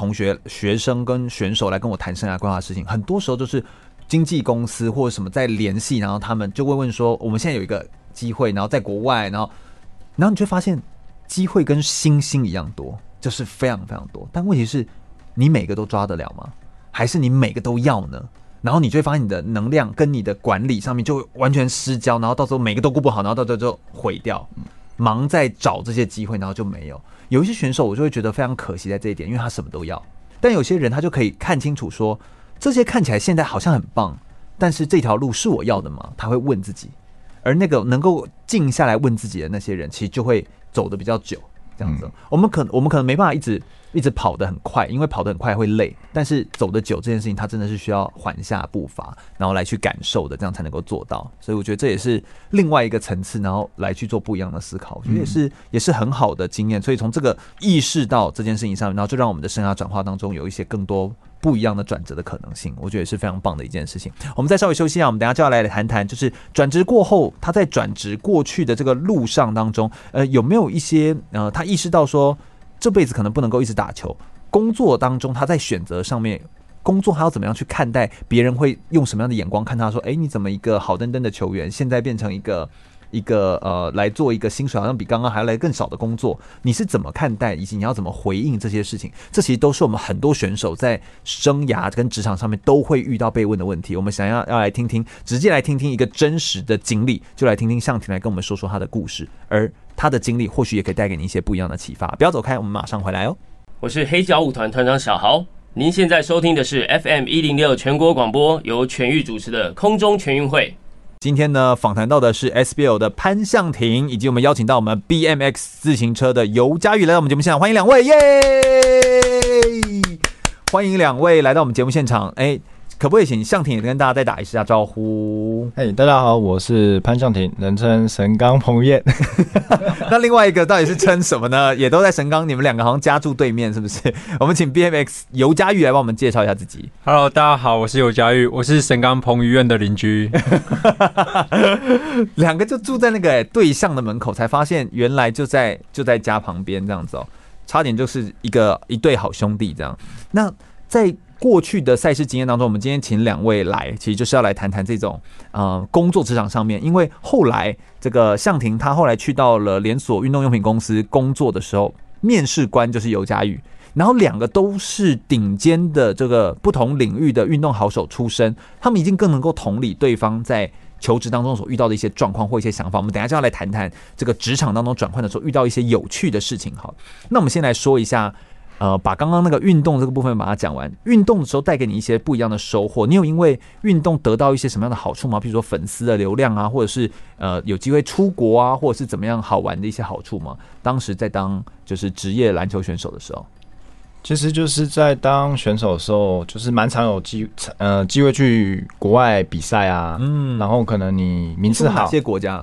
学生跟选手来跟我谈生涯规划的事情，很多时候就是经纪公司或者什么在联系，然后他们就会问说，我们现在有一个机会，然后在国外，然后你就发现机会跟星星一样多。就是非常非常多，但问题是你每个都抓得了吗？还是你每个都要呢？然后你就会发现你的能量跟你的管理上面就完全失焦，然后到时候每个都顾不好，然后到时候就毁掉，忙在找这些机会，然后就没有。有一些选手我就会觉得非常可惜在这一点，因为他什么都要，但有些人他就可以看清楚说，这些看起来现在好像很棒，但是这条路是我要的吗？他会问自己，而那个能够静下来问自己的那些人，其实就会走得比较久。这样子，我们可能没办法一直跑得很快，因为跑得很快会累。但是走得久这件事情，它真的是需要缓下步伐，然后来去感受的，这样才能够做到。所以我觉得这也是另外一个层次，然后来去做不一样的思考。我觉得也是很好的经验。所以从这个意识到这件事情上面，然后就让我们的生涯转化当中有一些更多不一样的转折的可能性，我觉得也是非常棒的一件事情。我们再稍微休息一下，我们等一下就要来谈谈，就是转职过后，他在转职过去的这个路上当中，有没有一些他意识到说这辈子可能不能够一直打球，工作当中他在选择上面，工作他要怎么样去看待，别人会用什么样的眼光看他说，哎，你怎么一个好登登的球员，现在变成一个来做一个薪水好像比刚刚还要来更少的工作，你是怎么看待，以及你要怎么回应这些事情？这其实都是我们很多选手在生涯跟职场上面都会遇到被问的问题。我们想要来听听，直接来听听一个真实的经历，就来听听向庭来跟我们说说他的故事，而他的经历或许也可以带给你一些不一样的启发。不要走开，我们马上回来哦。我是黑脚舞团团长小豪，您现在收听的是 FM106 全国广播由全域主持的空中全运会。今天呢，访谈到的是 SBL 的潘向庭，以及我们邀请到我们 BMX 自行车的尤嘉宇来到我们节目现场，欢迎两位，耶！欢迎两位来到我们节目现场。哎，可不可以请向庭也跟大家再打一下招呼？哎，大家好，我是潘向庭，人称神钢彭于晏。那另外一个到底是称什么呢？也都在神钢，你们两个好像家住对面，是不是？我们请 BMX 尤嘉宇来帮我们介绍一下自己。Hello， 大家好，我是尤嘉宇，我是神钢彭于晏的邻居。两个就住在那个对象的门口，才发现原来就在家旁边这样子哦，差点就是一对好兄弟这样。那在过去的赛事经验当中，我们今天请两位来，其实就是要来谈谈这种工作职场上面，因为后来这个向庭他后来去到了连锁运动用品公司工作的时候，面试官就是尤嘉宇，然后两个都是顶尖的这个不同领域的运动好手出身，他们已经更能够同理对方在求职当中所遇到的一些状况或一些想法。我们等一下就要来谈谈这个职场当中转换的时候遇到一些有趣的事情。好，那我们先来说一下把刚刚那个运动这个部分把它讲完。运动的时候带给你一些不一样的收获，你有因为运动得到一些什么样的好处吗？比如说粉丝的流量啊，或者是有机会出国啊，或者是怎么样好玩的一些好处吗？当时在当就是职业篮球选手的时候，其实就是在当选手的时候，就是蛮常有机会去国外比赛啊，然后可能你名次好，哪些国家？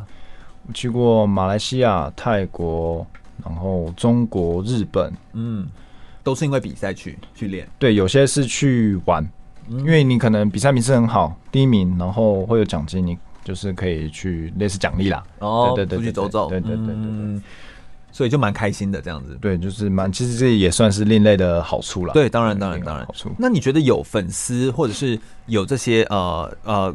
我去过马来西亚、泰国，然后中国、日本，都是因为比赛去练。对，有些是去玩，因为你可能比赛名次很好，第一名，然后会有奖金，你就是可以去类似奖励啦。哦，对，出去走走，对，所以就蛮开心的这样子。对，就是其实这也算是另类的好处啦。对，当然。那你觉得有粉丝，或者是有这些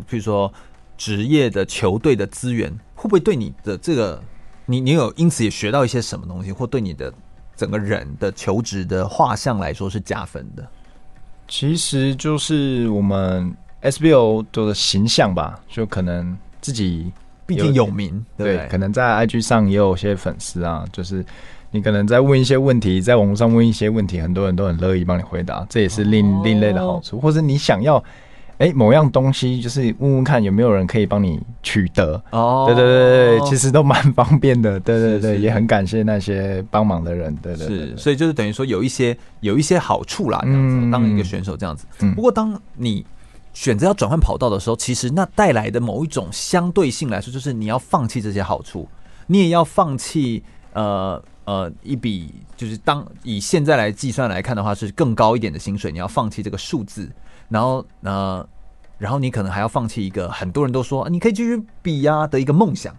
比如说职业的球队的资源，会不会对你的这个你有因此也学到一些什么东西，或对你的整个人的求职的画像来说是加分的？其实就是我们 SBL 的形象吧，就可能自己毕竟有名， 对，可能在 IG 上也有些粉丝啊，就是你可能在问一些问题，在网上问一些问题，很多人都很乐意帮你回答，这也是另类的好处。或者你想要某样东西，就是问问看有没有人可以帮你取得。哦，对对对，其实都蛮方便的。对对对，也很感谢那些帮忙的人。对对对，是，所以就是等于说有一些好处啦，这样子，当一个选手这样子。不过当你选择要转换跑道的时候，其实那带来的某一种相对性来说，就是你要放弃这些好处，你也要放弃一笔就是当以现在来计算来看的话是更高一点的薪水，你要放弃这个数字。然后你可能还要放弃一个很多人都说你可以继续比啊的一个梦想，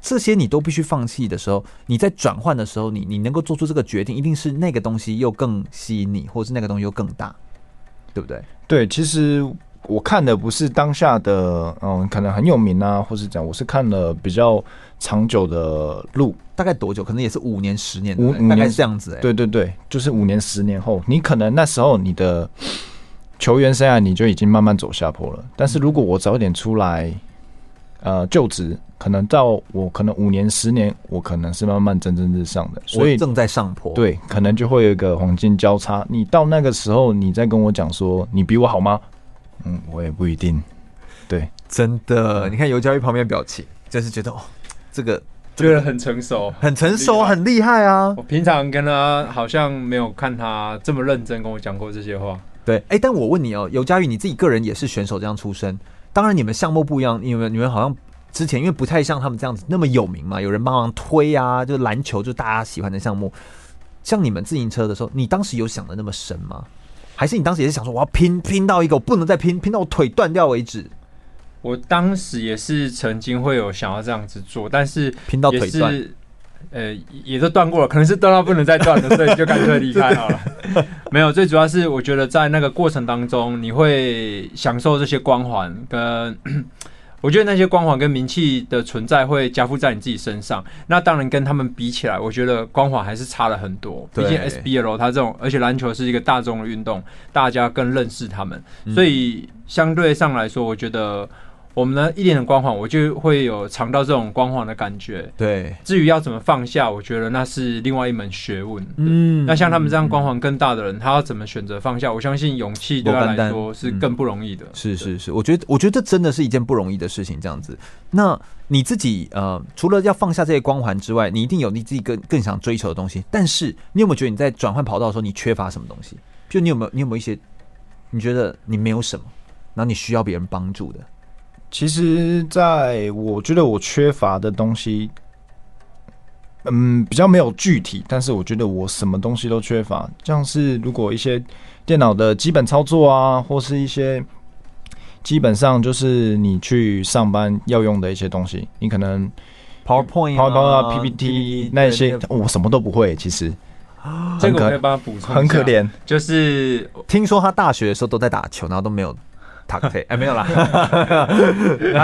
这些你都必须放弃的时候，你在转换的时候，你能够做出这个决定，一定是那个东西又更吸引你，或是那个东西又更大，对不对？对，其实我看的不是当下的可能很有名啊，或是讲我是看了比较长久的路，大概多久？可能也是5年10年，大概是这样子。对对对，就是5年10年后，你可能那时候你的球员生涯你就已经慢慢走下坡了，但是如果我早一点出来，就职，可能到我可能5年10年，我可能是慢慢蒸蒸日上的，所以正在上坡。对，可能就会有一个黄金交叉。你到那个时候，你再跟我讲说你比我好吗？我也不一定。对，真的，你看尤教育旁边的表情，就是觉得觉得很成熟，很成熟，很厉害啊！我平常跟他好像没有看他这么认真跟我讲过这些话。对，但我问你哦，尤嘉宇，你自己个人也是选手这样出身，当然你们项目不一样，你们好像之前因为不太像他们这样子那么有名嘛，有人帮忙推啊，就篮球就大家喜欢的项目。像你们自行车的时候，你当时有想的那么深吗？还是你当时也是想说我要拼到一个我不能再拼到我腿断掉为止？我当时也是曾经会有想要这样子做，但是拼到腿断，也都断过了，可能是断到不能再断了，所以就干脆离开好了。没有，最主要是我觉得在那个过程当中，你会享受这些光环，跟我觉得那些光环跟名气的存在会加附在你自己身上。那当然跟他们比起来，我觉得光环还是差了很多。毕竟 SBL 它这种，而且篮球是一个大众的运动，大家更认识他们，所以相对上来说，我觉得我们呢一点的光环，我就会有尝到这种光环的感觉。对，至于要怎么放下，我觉得那是另外一门学问。那像他们这样光环更大的人，他要怎么选择放下？我相信勇气对他来说是更不容易的。是是是，我觉得这真的是一件不容易的事情。这样子，那你自己除了要放下这些光环之外，你一定有你自己更想追求的东西。但是，你有没有觉得你在转换跑道的时候，你缺乏什么东西？就你有没有一些你觉得你没有什么，然后你需要别人帮助的？其实在我觉得我缺乏的东西，比较没有具体，但是我觉得我什么东西都缺乏，像是如果一些电脑的基本操作啊，或是一些基本上就是你去上班要用的一些东西，你可能 PowerPoint 啊 PPT 那些，我什么都不会，其实。这个我可以帮他补充，很可怜，就是听说他大学的时候都在打球，然后都没有。没有啦。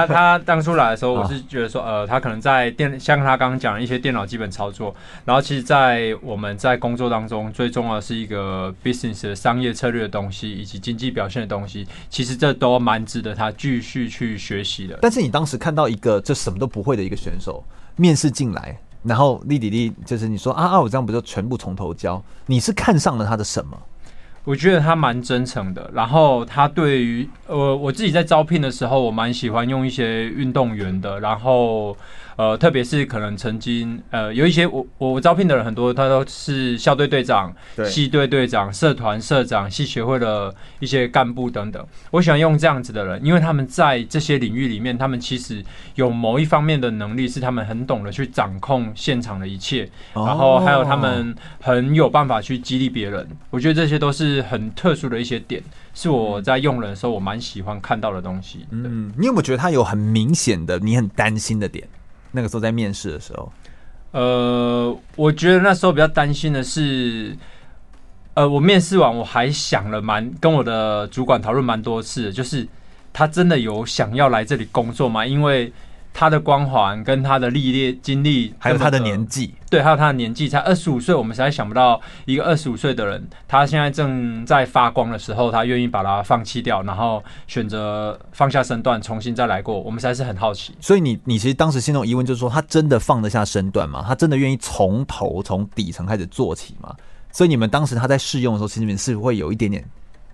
他当初来的时候，我是觉得说，他可能在像他刚刚讲的一些电脑基本操作，然后其实，在我们在工作当中最重要的是一个 business 的商业策略的东西，以及经济表现的东西，其实这都蛮值得他继续去学习的。但是你当时看到一个这什么都不会的一个选手面试进来，然后李就是你说啊，我这样不就全部从头教？你是看上了他的什么？我觉得他蛮真诚的，然后他对于我自己在招聘的时候，我蛮喜欢用一些运动员的，然后特别是可能曾经有一些我招聘的人很多，他都是校队队长、系队队长、社团社长、系学会的一些干部等等。我喜欢用这样子的人，因为他们在这些领域里面，他们其实有某一方面的能力，是他们很懂得去掌控现场的一切，然后还有他们很有办法去激励别人。我觉得这些都是很特殊的一些点，是我在用人的时候我蛮喜欢看到的东西。你有没有觉得他有很明显的你很担心的点？那个时候在面试的时候，我觉得那时候比较担心的是，我面试完我还想了跟我的主管讨论蛮多次的，就是他真的有想要来这里工作吗？因为他的光环跟他的历练经历，还有他的年纪，对，还有他的年纪才25岁，我们实在想不到一个25岁的人，他现在正在发光的时候，他愿意把它放弃掉，然后选择放下身段，重新再来过，我们实在是很好奇。所以你其实当时心中疑问就是说，他真的放得下身段吗？他真的愿意从头从底层开始做起吗？所以你们当时他在试用的时候，心里面是会有一点点，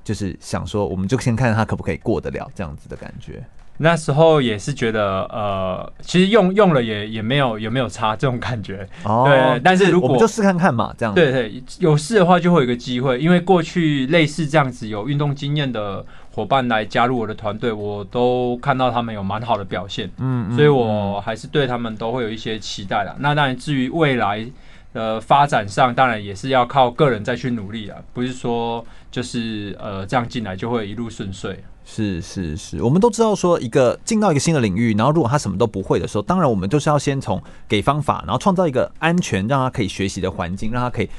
就是想说，我们就先看他可不可以过得了这样子的感觉。那时候也是觉得，其实用了也没有差这种感觉，哦、对。但是如果我们就试看看嘛，这样对对，有试的话就会有一个机会，因为过去类似这样子有运动经验的伙伴来加入我的团队，我都看到他们有蛮好的表现，嗯，所以我还是对他们都会有一些期待啦。那当然，至于未来的发展上，当然也是要靠个人再去努力啦，不是说就是这样进来就会一路顺遂。是是是，我们都知道说进到一个新的领域，然后如果他什么都不会的时候，当然我们就是要先从给方法，然后创造一个安全让他可以学习的环境，让他可以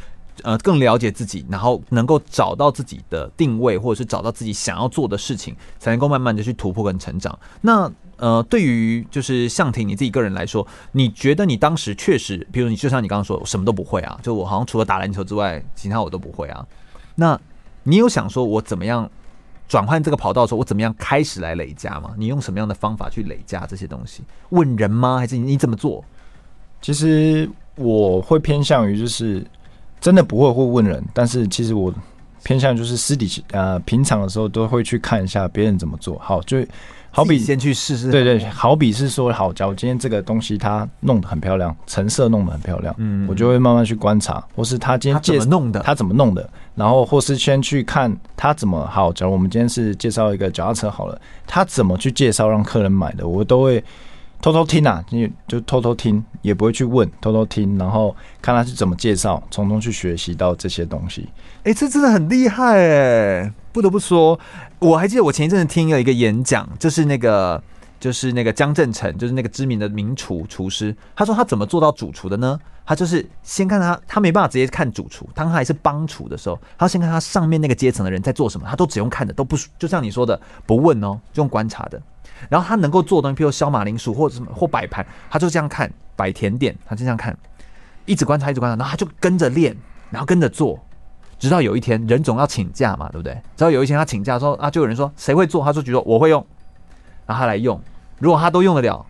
更了解自己，然后能够找到自己的定位，或者是找到自己想要做的事情，才能够慢慢的去突破跟成长。那对于就是向庭你自己个人来说，你觉得你当时确实，比如你就像你刚刚说，我什么都不会啊，就我好像除了打篮球之外，其他我都不会啊。那你有想说我怎么样？转换这个跑道的时候，我怎么样开始来累加嘛？你用什么样的方法去累加这些东西？问人吗？还是你怎么做？其实我会偏向于就是真的不会或问人，但是其实我偏向就是私底平常的时候都会去看一下别人怎么做。好，就好比先去试试。对对，好比是说，好，假如今天这个东西它弄得很漂亮，成色弄得很漂亮，我就会慢慢去观察，或是他今天他怎么弄的。然后或是先去看他怎么好，假如我们今天是介绍一个脚踏车好了，他怎么去介绍让客人买的，我都会偷偷听啊，就偷偷听，也不会去问，偷偷听，然后看他是怎么介绍，从中去学习到这些东西。哎，这真的很厉害哎，不得不说，我还记得我前一阵子听了一个演讲，就是那个江振成，就是那个知名的名厨师，他说他怎么做到主厨的呢？他就是先看他没办法直接看主厨，当他还是帮厨的时候，他先看他上面那个阶层的人在做什么，他都只用看的，都不就像你说的不问哦，就用观察的。然后他能够做的东西，譬如削马铃薯或者什么或摆盘，他就这样看，摆甜点，他就这样看，一直观察，然后他就跟着练，然后跟着做。直到有一天，人总要请假嘛，对不对？直到有一天他请假的时候啊，就有人说谁会做？他说举手，我会用，然后他来用。如果他都用得了，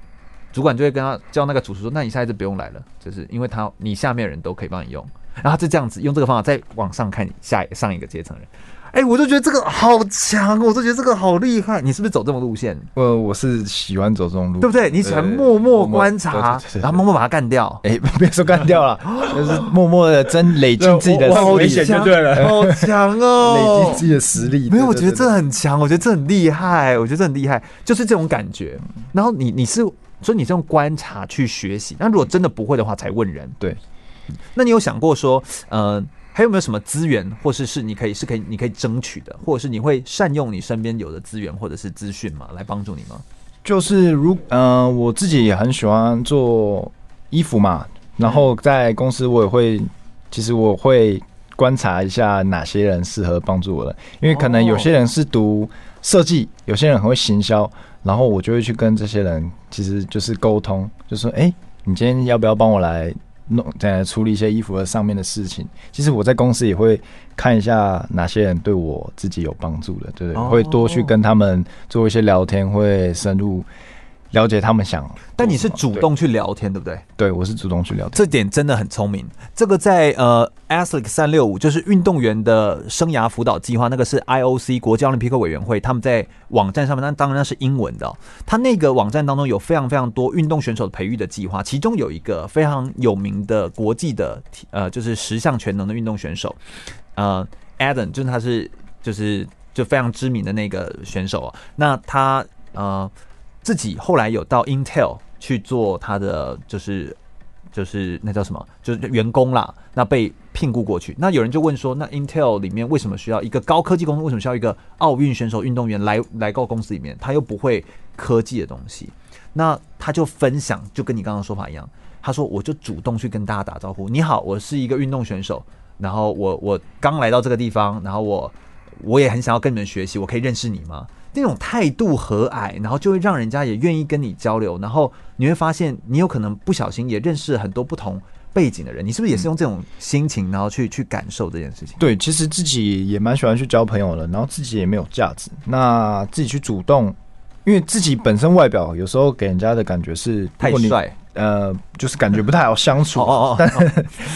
主管就会跟他叫那个主厨说：“那你下一次不用来了，就是因为你下面的人都可以帮你用。”然后他就这样子用这个方法再往上看上一个阶层人。哎，我就觉得这个好强，我就觉得这个好厉害。你是不是走这种路线？我是喜欢走这种路线，对不对？你喜欢默默观察，然后默默把它干掉。哎，别说干掉了，就是默默的累积自己的实力，就对了。好强哦，累积自己的实力。没有，我觉得这很强，我觉得这很厉害，我觉得这很厉害，就是这种感觉。然后你是，所以你是用观察去学习。那如果真的不会的话，才问人。对，那你有想过说，还有没有什么资源，或是你可以争取的，或者是你会善用你身边有的资源或者是资讯嘛，来帮助你吗？就是我自己也很喜欢做衣服嘛，然后在公司其实我会观察一下哪些人适合帮助我的，因为可能有些人是读设计，有些人很会行销，然后我就会去跟这些人其实就是沟通，就说你今天要不要帮我来处理一些衣服的上面的事情。其实我在公司也会看一下哪些人对我自己有帮助的，对不对？会多去跟他们做一些聊天，会深入了解他们想。但你是主动去聊天，对不对？对，我是主动去聊天，这点真的很聪明。这个在Athletic 365就是运动员的生涯辅导计划，那个是 IOC 国际奥林匹克委员会他们在网站上面，那当然那是英文的哦。他那个网站当中有非常非常多运动选手的培育的计划，其中有一个非常有名的国际的就是10项全能的运动选手，Adam 就是他是就非常知名的那个选手哦。那他自己后来有到 Intel 去做他的就是那叫什么，就是员工啦，那被聘雇过去。那有人就问说，那 Intel 里面为什么需要一个高科技公司，为什么需要一个奥运选手运动员来到公司里面，他又不会科技的东西？那他就分享，就跟你刚刚说法一样，他说我就主动去跟大家打招呼，你好，我是一个运动选手，然后我刚来到这个地方，然后我也很想要跟你们学习，我可以认识你吗？那种态度和蔼，然后就会让人家也愿意跟你交流，然后你会发现你有可能不小心也认识很多不同背景的人，你是不是也是用这种心情然后去感受这件事情？对，其实自己也蛮喜欢去交朋友的，然后自己也没有价值，那自己去主动，因为自己本身外表有时候给人家的感觉是太帅，就是感觉不太好相处。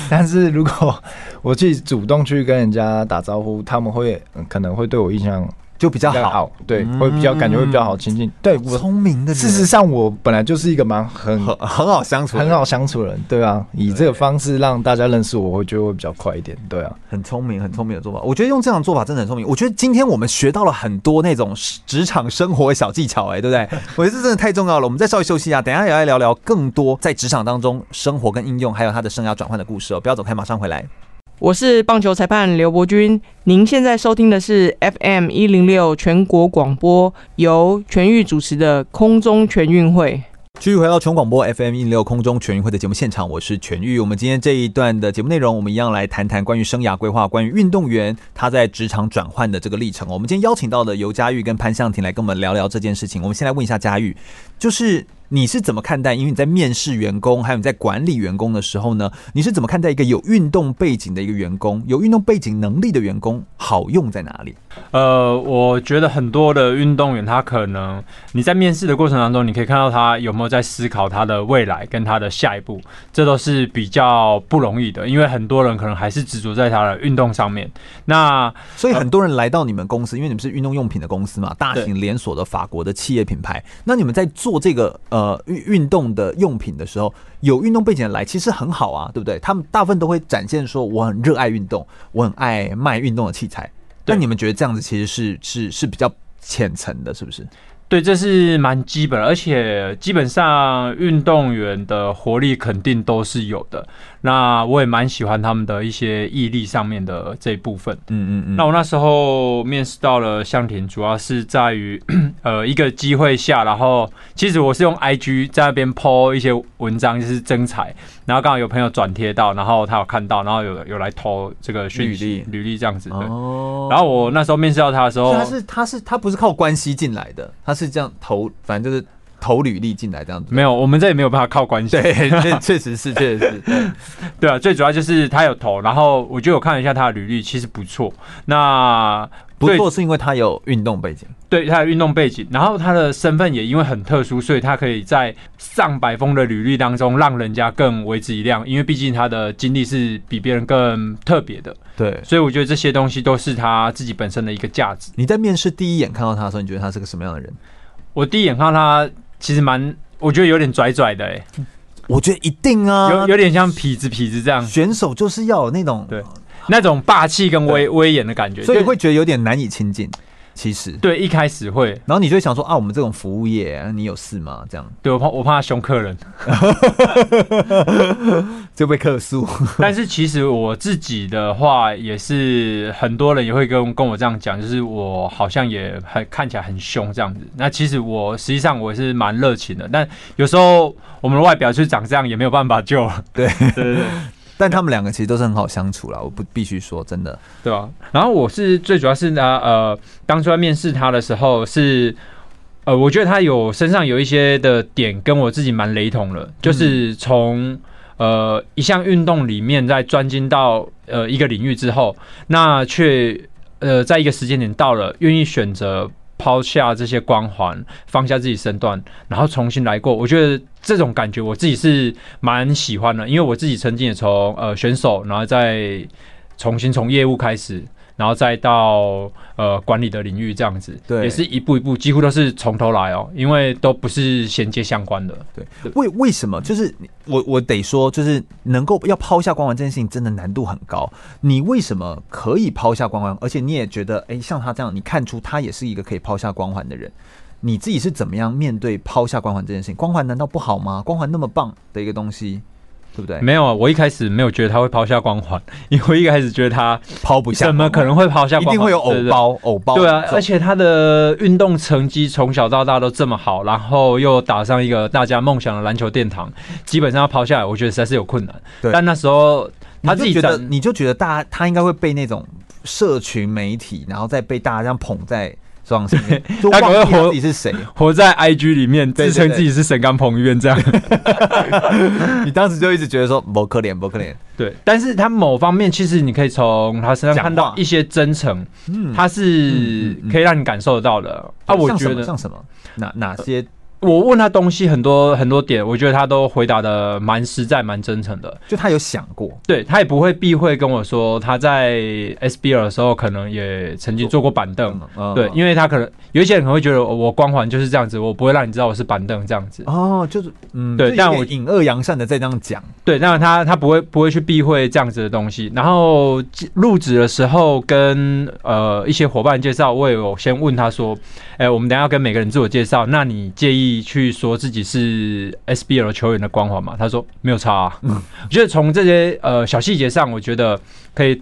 但是如果我自己主动去跟人家打招呼，他们会可能会对我印象就比较好，对，会比较感觉会比较好亲近。对，我聪明的人。事实上，我本来就是一个很好相处、很好相处的人，对啊。以这个方式让大家认识我，我觉得会比较快一点，对啊。很聪明，很聪明的做法。我觉得用这样的做法真的很聪明。我觉得今天我们学到了很多那种职场生活的小技巧，哎，对不对？我觉得这真的太重要了。我们再稍微休息一下，等一下也来聊聊更多在职场当中生活跟应用，还有他的生涯转换的故事哦。不要走开，马上回来。我是棒球裁判刘伯钧，您现在收听的是 FM106 全国广播，由全域主持的空中全运会。继续回到全广播 FM106 空中全运会的节目现场，我是全域。我们今天这一段的节目内容，我们一样来谈谈关于生涯规划，关于运动员他在职场转换的这个历程。我们今天邀请到的游嘉玉跟潘向庭来跟我们聊聊这件事情。我们先来问一下嘉玉，就是你是怎么看待，因为你在面试员工还有你在管理员工的时候呢，你是怎么看待一个有运动背景的一个员工，有运动背景能力的员工好用在哪里？我觉得很多的运动员他可能你在面试的过程当中，你可以看到他有没有在思考他的未来跟他的下一步，这都是比较不容易的，因为很多人可能还是执着在他的运动上面。那所以很多人来到你们公司，因为你们是运动用品的公司嘛，大型连锁的法国的企业品牌，那你们在做这个运动的用品的时候，有运动背景的来其实很好啊，对不对？他们大部分都会展现说我很热爱运动，我很爱卖运动的器材。那你们觉得这样子其实是比较浅层的，是不是？对，这是蛮基本的，而且基本上运动员的活力肯定都是有的。那我也蛮喜欢他们的一些毅力上面的这一部分。那我那时候面试到了向庭，主要是在于一个机会下，然后其实我是用 IG 在那边 po 一些文章，就是征才，然后刚好有朋友转贴到，然后他有看到，然后有来投这个讯息履历这样子。对。然后我那时候面试到他的时候，他不是靠关系进来的，他是这样投，反正就是投履历进来这样子。没有，我们这也没有办法靠关系。对，确实是。对啊，最主要就是他有投，然后我就有看一下他的履历，其实不错。那不错是因为他有运动背景，对，他有运动背景，然后他的身份也因为很特殊，所以他可以在上百封的履历当中让人家更为之一亮，因为毕竟他的经历是比别人更特别的。对，所以我觉得这些东西都是他自己本身的一个价值。你在面试第一眼看到他的时候，你觉得他是个什么样的人？我第一眼看到他，其实我觉得有点拽拽的欸。我觉得一定啊，有点像痞子这样。选手就是要有那种对那种霸气跟威严的感觉，所以会觉得有点难以亲近。其实对，一开始会，然后你就会想说啊，我们这种服务业，你有事吗？这样。对，我怕他凶客人，就被客诉。但是其实我自己的话，也是很多人也会跟我这样讲，就是我好像也看起来很凶这样子。那其实我实际上我是蛮热情的，但有时候我们的外表就长这样，也没有办法救了。对。但他们两个其实都是很好相处啦，我不必须说，真的，对啊。然后我是最主要是呢，当初在面试他的时候是，我觉得他身上有一些的点跟我自己蛮雷同的，就是从一项运动里面再专精到一个领域之后，那却在一个时间点到了，愿意选择抛下这些光环，放下自己身段，然后重新来过。我觉得这种感觉我自己是蛮喜欢的，因为我自己曾经也从选手，然后再重新从业务开始，然后再到管理的领域这样子。对，也是一步一步，几乎都是从头来哦，因为都不是衔接相关的。对，为什么？就是我得说，就是能够要抛下光环这件事情，真的难度很高。你为什么可以抛下光环？而且你也觉得，哎，像他这样，你看出他也是一个可以抛下光环的人。你自己是怎么样面对抛下光环这件事情？光环难道不好吗？光环那么棒的一个东西，对不对？没有啊，我一开始没有觉得他会抛下光环，因为我一开始觉得他抛不下，怎么可能会抛下光环？一定会有偶包。对啊，而且他的运动成绩从小到大都这么好，然后又打上一个大家梦想的篮球殿堂，基本上要抛下来，我觉得实在是有困难。但那时候他自己你就觉得他应该会被那种社群媒体，然后再被大家这样捧在撞上面，就忘记自己是谁，活在 IG 里面，自称自己是神冈彭于晏这样。你当时就一直觉得说不可怜，不可怜。对，但是他某方面其实你可以从他身上看到一些真诚，他是可以让你感受得到的。啊，我觉得像什么，哪些？我问他东西很多很多点，我觉得他都回答的蛮实在、蛮真诚的。就他有想过，对他也不会避讳跟我说，他在 SBL 的时候可能也曾经坐过板凳。对，因为他可能有一些人可能会觉得我光环就是这样子，我不会让你知道我是板凳这样子。哦，就是对，但我隐恶扬善的在这样讲。对，但他不会去避讳这样子的东西。然后入职的时候跟一些伙伴介绍，我也有先问他说，我们等一下要跟每个人自我介绍，那你介意去说自己是 SBL 球员的光环嘛？他说没有差啊。我觉得从这些小细节上，我觉得可以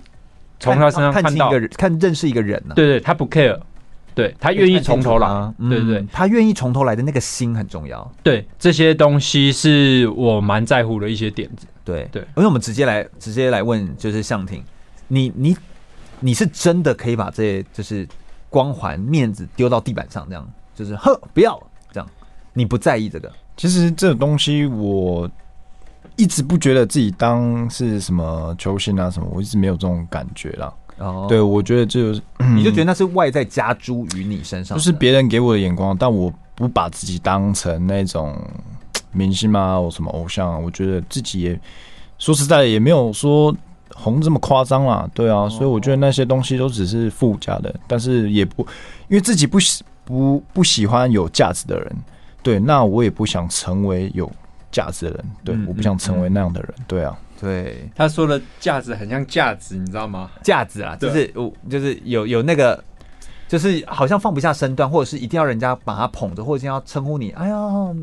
从他身上看到认识一个人啊。对对，他不 care， 对他愿意从头来，对对，他愿意从头来的那个心很重要。对，这些东西是我蛮在乎的一些点子。对对，因为我们直接来问，就是向庭，你是真的可以把这些就是光环面子丢到地板上，这样就是不要。你不在意这个？其实这种东西，我一直不觉得自己当是什么球星啊什么，我一直没有这种感觉啦。哦，对，我觉得就是你就觉得那是外在加诸于你身上，就是别人给我的眼光，但我不把自己当成那种明星嘛，或什么偶像，我觉得自己也说实在的也没有说红这么夸张啦。对啊，所以我觉得那些东西都只是附加的，但是也不因为自己不喜欢有价值的人。对，那我也不想成为有价值的人，对，我不想成为那样的人，对啊，对，他说的价值很像价值，你知道吗？价值啊，就是有那个，就是好像放不下身段，或者是一定要人家把他捧着，或者一定要称呼你，哎呀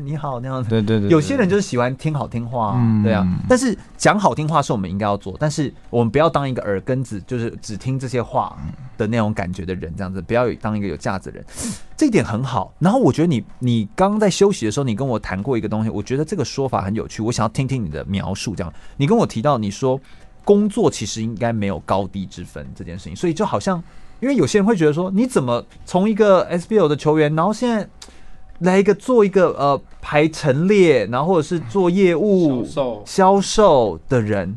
你好那样子，对对对，有些人就是喜欢听好听话，对啊，但是讲好听话是我们应该要做，但是我们不要当一个耳根子，就是只听这些话的那种感觉的人，这样子不要当一个有价值的人。这一点很好，然后我觉得你刚刚在休息的时候，你跟我谈过一个东西，我觉得这个说法很有趣，我想要听听你的描述。这样，你跟我提到你说工作其实应该没有高低之分这件事情，所以就好像，因为有些人会觉得说，你怎么从一个 SBL 的球员，然后现在来一个做一个排陈列，然后或者是做业务销售的人，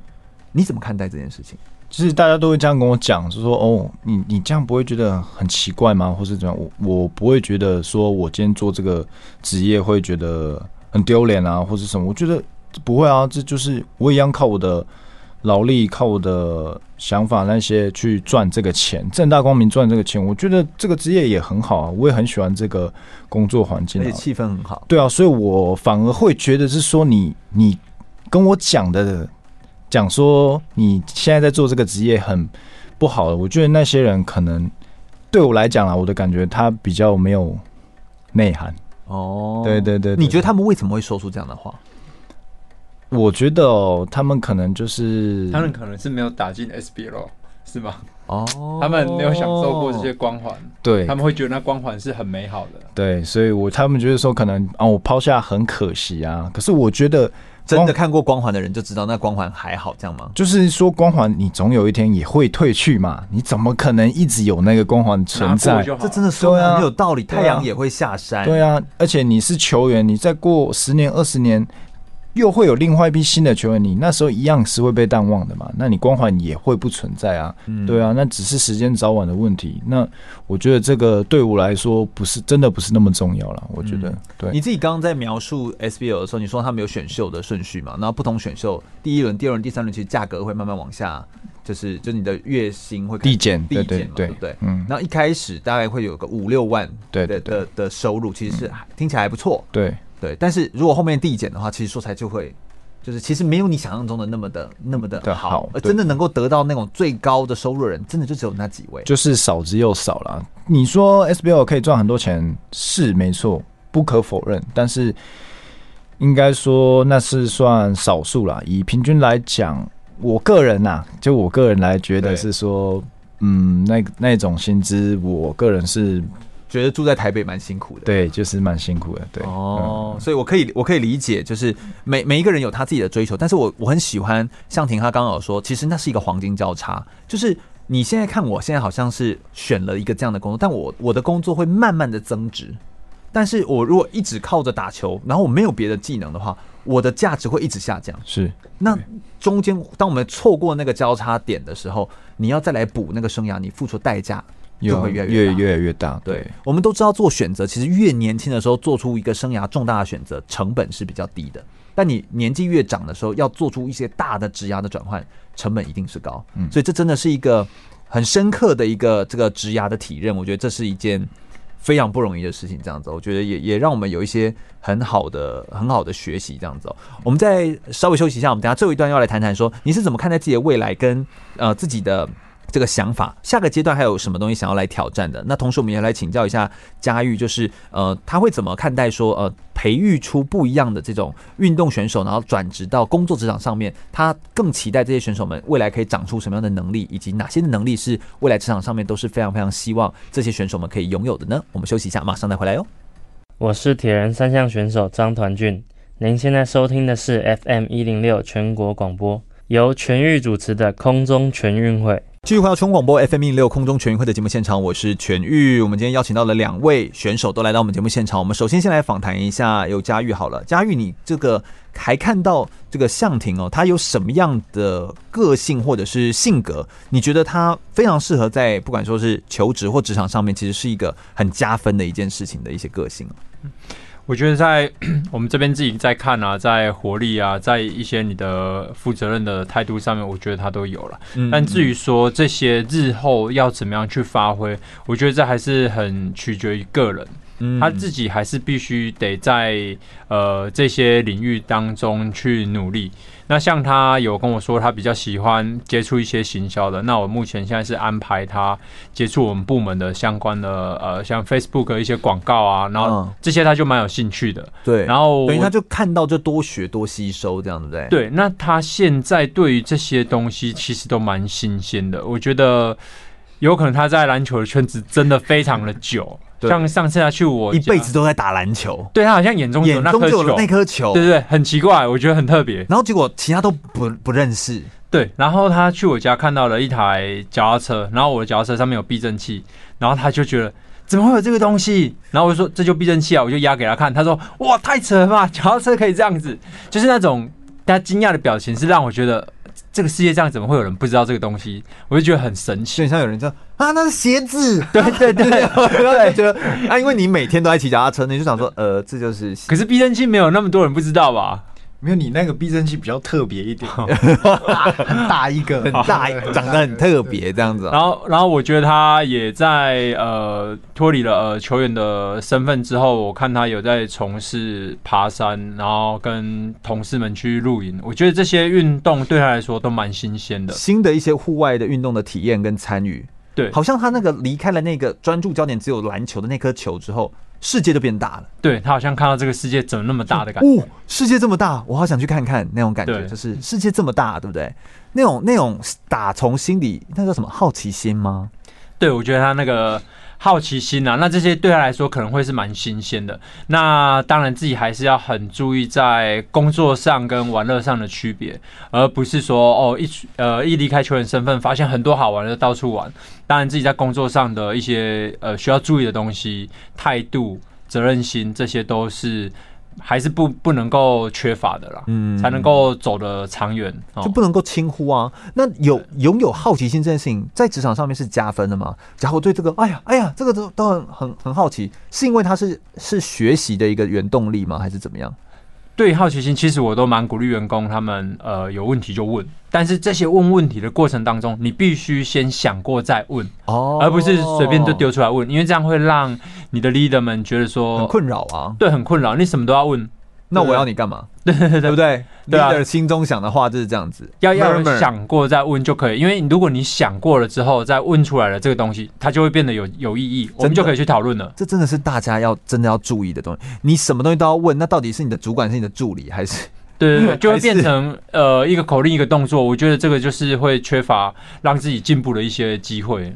你怎么看待这件事情？其实大家都会这样跟我讲，就说哦，你这样不会觉得很奇怪吗？或是怎么样？我不会觉得说我今天做这个职业会觉得很丢脸啊，或是什么？我觉得不会啊，这就是我一样靠我的劳力、靠我的想法那些去赚这个钱，正大光明赚这个钱。我觉得这个职业也很好啊，我也很喜欢这个工作环境啊，而且气氛很好。对啊，所以我反而会觉得是说你跟我讲的。讲说你现在在做这个职业很不好，我觉得那些人可能对我来讲啦，我的感觉他比较没有内涵。哦，对对 对，你觉得他们为什么会说出这样的话？我觉得他们可能就是是没有打进 SBL 是吗？哦，他们没有享受过这些光环，对，他们会觉得那光环是很美好的，对，所以他们觉得说可能啊，我抛下很可惜啊，可是我觉得。真的看过光环的人就知道，那光环还好，这样吗？就是说，光环你总有一天也会褪去嘛，你怎么可能一直有那个光环存在？这真的说的很有道理，太阳也会下山。对啊，而且你是球员，你再过10年、20年，又会有另外一批新的球员，你那时候一样是会被淡忘的嘛。那你光环也会不存在啊，对啊，那只是时间早晚的问题。那我觉得这个对我来说不是那么重要了。我觉得，对，你自己刚刚在描述 SBL 的时候，你说他们有选秀的顺序嘛？然后不同选秀，第一轮、第二轮、第三轮，其实价格会慢慢往下，就是你的月薪会递减，对不对？然后一开始大概会有个5-6万的收入，其实是听起来还不错，对。对，但是如果后面递减的话，其实说才就会，就是其实没有你想象中的那么的好，而真的能够得到那种最高的收入的人，真的就只有那几位，就是少之又少啦。你说 SBL 可以赚很多钱是没错，不可否认，但是应该说那是算少数啦。以平均来讲，我个人来觉得是说，那种薪资，我个人是。觉得住在台北蛮辛苦的，对，就是蛮辛苦的，对。哦，所以我可以理解，就是每一个人有他自己的追求，但是我很喜欢向庭他刚刚有说，其实那是一个黄金交叉，就是你现在看我现在好像是选了一个这样的工作，但我的工作会慢慢的增值。但是我如果一直靠着打球，然后我没有别的技能的话，我的价值会一直下降。是，那中间当我们错过那个交叉点的时候，你要再来补那个生涯，你付出代价就会越来越大。对，我们都知道做选择，其实越年轻的时候做出一个生涯重大的选择，成本是比较低的。但你年纪越长的时候，要做出一些大的职涯的转换，成本一定是高。嗯，所以这真的是一个很深刻的一个这个职涯的体认。我觉得这是一件非常不容易的事情，这样子，我觉得也让我们有一些很好的学习，这样子。我们再稍微休息一下，我们等一下最后一段要来谈谈说你是怎么看待自己的未来跟自己的这个想法，下个阶段还有什么东西想要来挑战的？那同时我们也来请教一下嘉玉，就是他会怎么看待说培育出不一样的这种运动选手，然后转职到工作职场上面，他更期待这些选手们未来可以长出什么样的能力，以及哪些的能力是未来职场上面都是非常非常希望这些选手们可以拥有的呢？我们休息一下，马上再回来哦。我是铁人三项选手张团俊，您现在收听的是 FM106 全国广播，由全域主持的空中全运会。继续回到全国广播 FM106 空中全运会的节目现场，我是全玉。我们今天邀请到了两位选手都来到我们节目现场。我们首先先来访谈一下有嘉玉好了。嘉玉，你这个还看到这个向婷哦，她有什么样的个性或者是性格？你觉得她非常适合在不管说是求职或职场上面，其实是一个很加分的一件事情的一些个性哦。我觉得在我们这边自己在看啊，在活力啊，在一些你的负责任的态度上面，我觉得他都有了。但至于说这些日后要怎么样去发挥，我觉得这还是很取决于个人。他自己还是必须得在这些领域当中去努力。那像他有跟我说他比较喜欢接触一些行销的，那我目前现在是安排他接触我们部门的相关的像 Facebook 一些广告啊，然后这些他就蛮有兴趣的。对，然后等于他就看到就多学多吸收这样，对不对？对，那他现在对于这些东西其实都蛮新鲜的，我觉得有可能他在篮球的圈子真的非常的久。像上次他去我家一辈子都在打篮球，对，他好像眼中只有那颗球，对对，很奇怪，我觉得很特别。然后结果其他都不认识，对。然后他去我家看到了一台脚踏车，然后我的脚踏车上面有避震器，然后他就觉得怎么会有这个东西？然后我就说这就避震器啊，我就压给他看，他说哇太扯了吧，脚踏车可以这样子，就是那种他惊讶的表情，是让我觉得这个世界上怎么会有人不知道这个东西？我就觉得很神奇，很像有人说啊，那是鞋子，对对对，然后就觉得啊，因为你每天都在骑脚踏车，你就想说这就是。可是避震器没有那么多人不知道吧？没有，你那个避震器比较特别一点，很大一个，很大一个，长得很特别这样子。然后我觉得他也在脱离了球员的身份之后，我看他有在从事爬山，然后跟同事们去露营。我觉得这些运动对他来说都蛮新鲜的，新的一些户外的运动的体验跟参与。对，好像他那个离开了那个专注焦点只有篮球的那颗球之后，世界就变大了。对，他好像看到这个世界怎么那么大的感觉，世界这么大，我好想去看看那种感觉，就是世界这么大，对不对？那种打从心里，那叫什么好奇心吗？对，我觉得他那个好奇心啊，那这些对他来说可能会是蛮新鲜的。那当然自己还是要很注意在工作上跟玩乐上的区别，而不是说一离开球员身份，发现很多好玩的到处玩。当然自己在工作上的一些需要注意的东西，态度、责任心，这些都是还是不能够缺乏的啦，才能够走得长远，就不能够轻忽啊。那拥有好奇心这件事情，在职场上面是加分的吗？假如我对这个，哎呀，这个都很好奇，是因为它是学习的一个原动力吗？还是怎么样？对好奇心，其实我都蛮鼓励员工他们有问题就问，但是这些问问题的过程当中，你必须先想过再问，而不是随便就丢出来问，因为这样会让你的 leader 们觉得说很困扰啊，对，很困扰，你什么都要问，那我要你干嘛？对对对，对不对？对啊，leader 心中想的话就是这样子，要想过再问就可以，因为如果你想过了之后再问出来了这个东西，它就会变得有意义，我们就可以去讨论了。这真的是大家真的要注意的东西，你什么东西都要问，那到底是你的主管是你的助理还是？对对对，就会变成一个口令一个动作，我觉得这个就是会缺乏让自己进步的一些机会。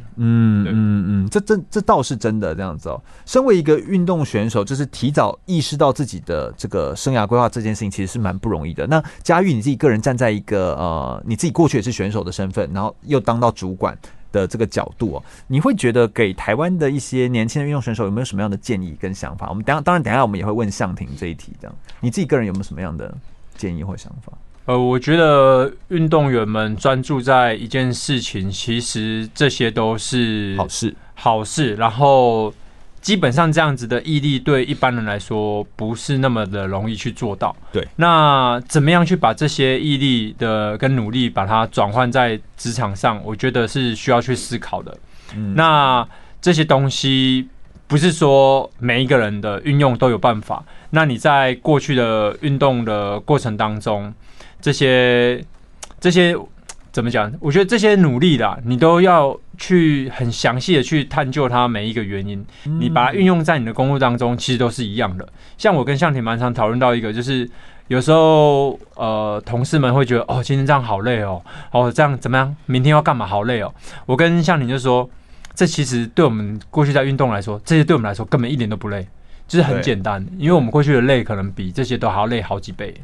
这倒是真的这样子哦。身为一个运动选手，就是提早意识到自己的这个生涯规划这件事情，其实是蛮不容易的。那嘉玉你自己个人站在一个你自己过去也是选手的身份，然后又当到主管，的这个角度哦，你会觉得给台湾的一些年轻的运动选手有没有什么样的建议跟想法？我们当然等一下我们也会问向庭这一题，这样你自己个人有没有什么样的建议或想法？我觉得运动员们专注在一件事情，其实这些都是好事，然后基本上这样子的毅力对一般人来说不是那么的容易去做到。对，那怎么样去把这些毅力的跟努力把它转换在职场上，我觉得是需要去思考的。那这些东西不是说每一个人的运用都有办法，那你在过去的运动的过程当中，这些怎么讲？我觉得这些努力啦，你都要去很详细的去探究它每一个原因，你把它运用在你的工作当中，其实都是一样的。像我跟向庭蛮常讨论到一个，就是有时候同事们会觉得哦，今天这样好累哦，哦这样怎么样？明天要干嘛？好累哦。我跟向庭就说，这其实对我们过去在运动来说，这些对我们来说根本一点都不累。就是很简单，因为我们过去的累可能比这些都还要累好几倍。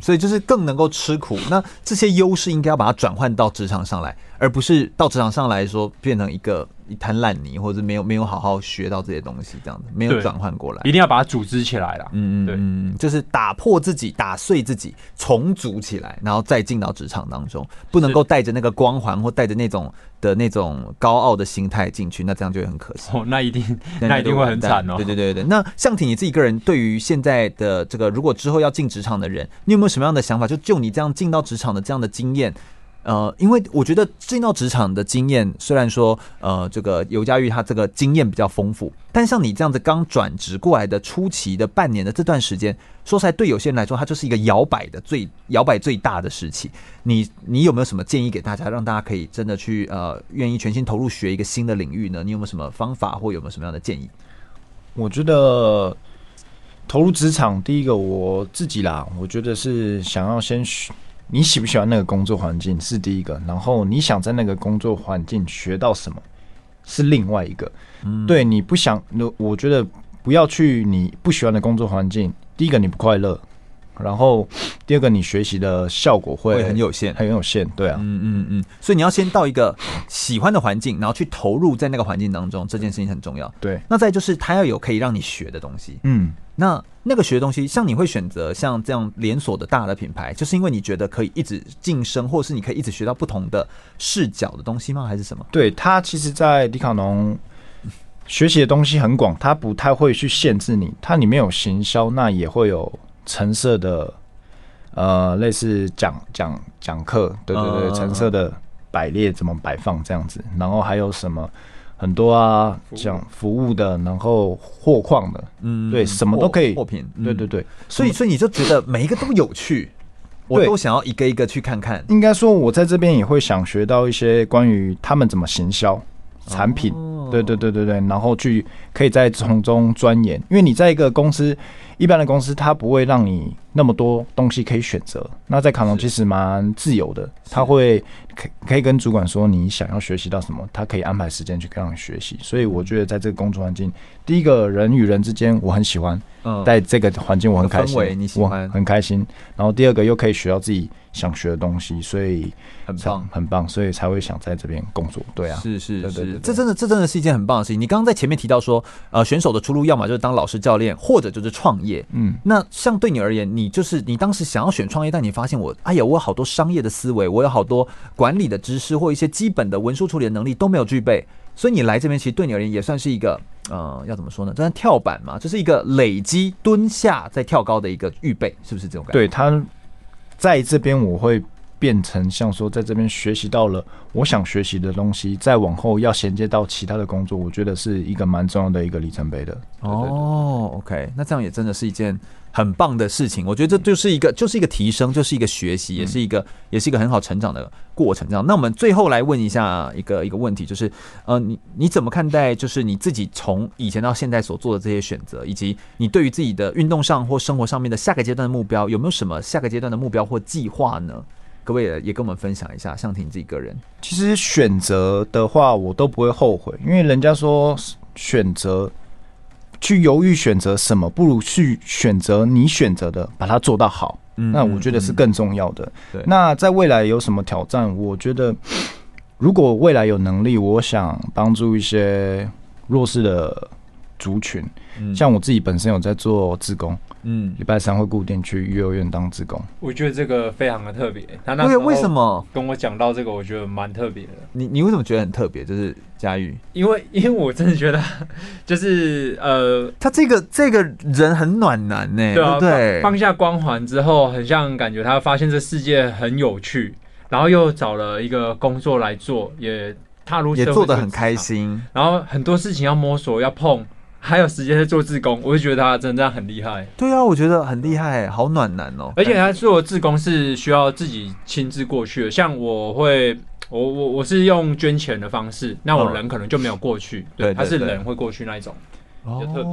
所以就是更能够吃苦。那这些优势应该要把它转换到职场上来，而不是到职场上来说变成一滩烂泥，或者没有好好学到这些东西，这样子没有转换过来，一定要把它组织起来了。对，就是打破自己，打碎自己，重组起来，然后再进到职场当中，不能够带着那个光环或带着那种高傲的心态进去，那这样就会很可惜。哦，那一定会很惨哦。对。那向庭，你自己个人对于现在的这个，如果之后要进职场的人，你有没有什么样的想法？就你这样进到职场的这样的经验，因为我觉得进到职场的经验，虽然说这个尤嘉玉他这个经验比较丰富，但像你这样子刚转职过来的初期的半年的这段时间，说实在对有些人来说，它就是一个摇摆最大的时期。你有没有什么建议给大家，让大家可以真的去愿意全心投入学一个新的领域呢？你有没有什么方法或有没有什么样的建议？我觉得投入职场，第一个我自己啦，我觉得是想要先你喜不喜欢那个工作环境是第一个，然后你想在那个工作环境学到什么是另外一个。对，你不想，我觉得不要去你不喜欢的工作环境。第一个你不快乐，然后第二个你学习的效果会很有限。对啊，所以你要先到一个喜欢的环境，然后去投入在那个环境当中，这件事情很重要。对，那再就是它要有可以让你学的东西。那个学的东西，像你会选择像这样连锁的大的品牌，就是因为你觉得可以一直晋升，或是你可以一直学到不同的视角的东西吗？还是什么？对，他其实在迪卡侬学习的东西很广，他不太会去限制你，它里面有行销，那也会有橙色的类似讲课，对，橙色的摆列怎么摆放这样子，然后还有什么很多啊，像服务的，然后货况的，对，什么都可以，货品，对。所以你就觉得每一个都有趣，我都想要一个一个去看看。应该说，我在这边也会想学到一些关于他们怎么行销产品，对，然后去可以再从中钻研，因为你在一个公司，一般的公司它不会让你那么多东西可以选择。那在卡农其实蛮自由的，他会可以跟主管说你想要学习到什么，他可以安排时间去让你学习。所以我觉得在这个工作环境，第一个人与人之间我很喜欢，在这个环境我很开心，我很开心。然后第二个又可以学到自己想学的东西，所以很棒，所以才会想在这边工作。对啊，是，这真的是一件很棒的事情。你刚刚在前面提到说，选手的出路要么就是当老师教练，或者就是创业。那像对你而言，你当时想要选创业，但你发现我有好多商业的思维，我有好多管理的知识或一些基本的文书处理的能力都没有具备，所以你来这边其实对你而言也算是一个要怎么说呢？这算跳板嘛，就是一个累积蹲下再跳高的一个预备，是不是这种感觉？对，他在这边我会变成像说，在这边学习到了我想学习的东西，再往后要衔接到其他的工作，我觉得是一个蛮重要的一个里程碑的。OK， 那这样也真的是一件很棒的事情。我觉得这就是一个提升，就是一个学习，也是一个很好成长的过程。这样，那我们最后来问一下一个问题，就是你怎么看待就是你自己从以前到现在所做的这些选择，以及你对于自己的运动上或生活上面的下个阶段的目标，有没有什么下个阶段的目标或计划呢？各位也跟我们分享一下，向庭自己个人。其实选择的话，我都不会后悔，因为人家说选择，去犹豫选择什么，不如去选择你选择的，把它做到好。那我觉得是更重要的。那在未来有什么挑战？我觉得如果未来有能力，我想帮助一些弱势的族群，像我自己本身有在做志工，礼拜三会固定去幼儿园当志工。我觉得这个非常的特别。他那时候为什么跟我讲到这个，我觉得蛮特别的。你为什么觉得很特别？就是嘉玉，因为我真的觉得就是他这个人很暖男呢，对不对？放下光环之后，很像感觉他发现这世界很有趣，然后又找了一个工作来做，也踏入社会也做得很开心，然后很多事情要摸索要碰。还有时间在做志工，我就觉得他真的很厉害。对啊，我觉得很厉害，好暖男哦。而且他做志工是需要自己亲自过去的，像我是用捐钱的方式，那我人可能就没有过去。对，他是人会过去那一种，比较特别。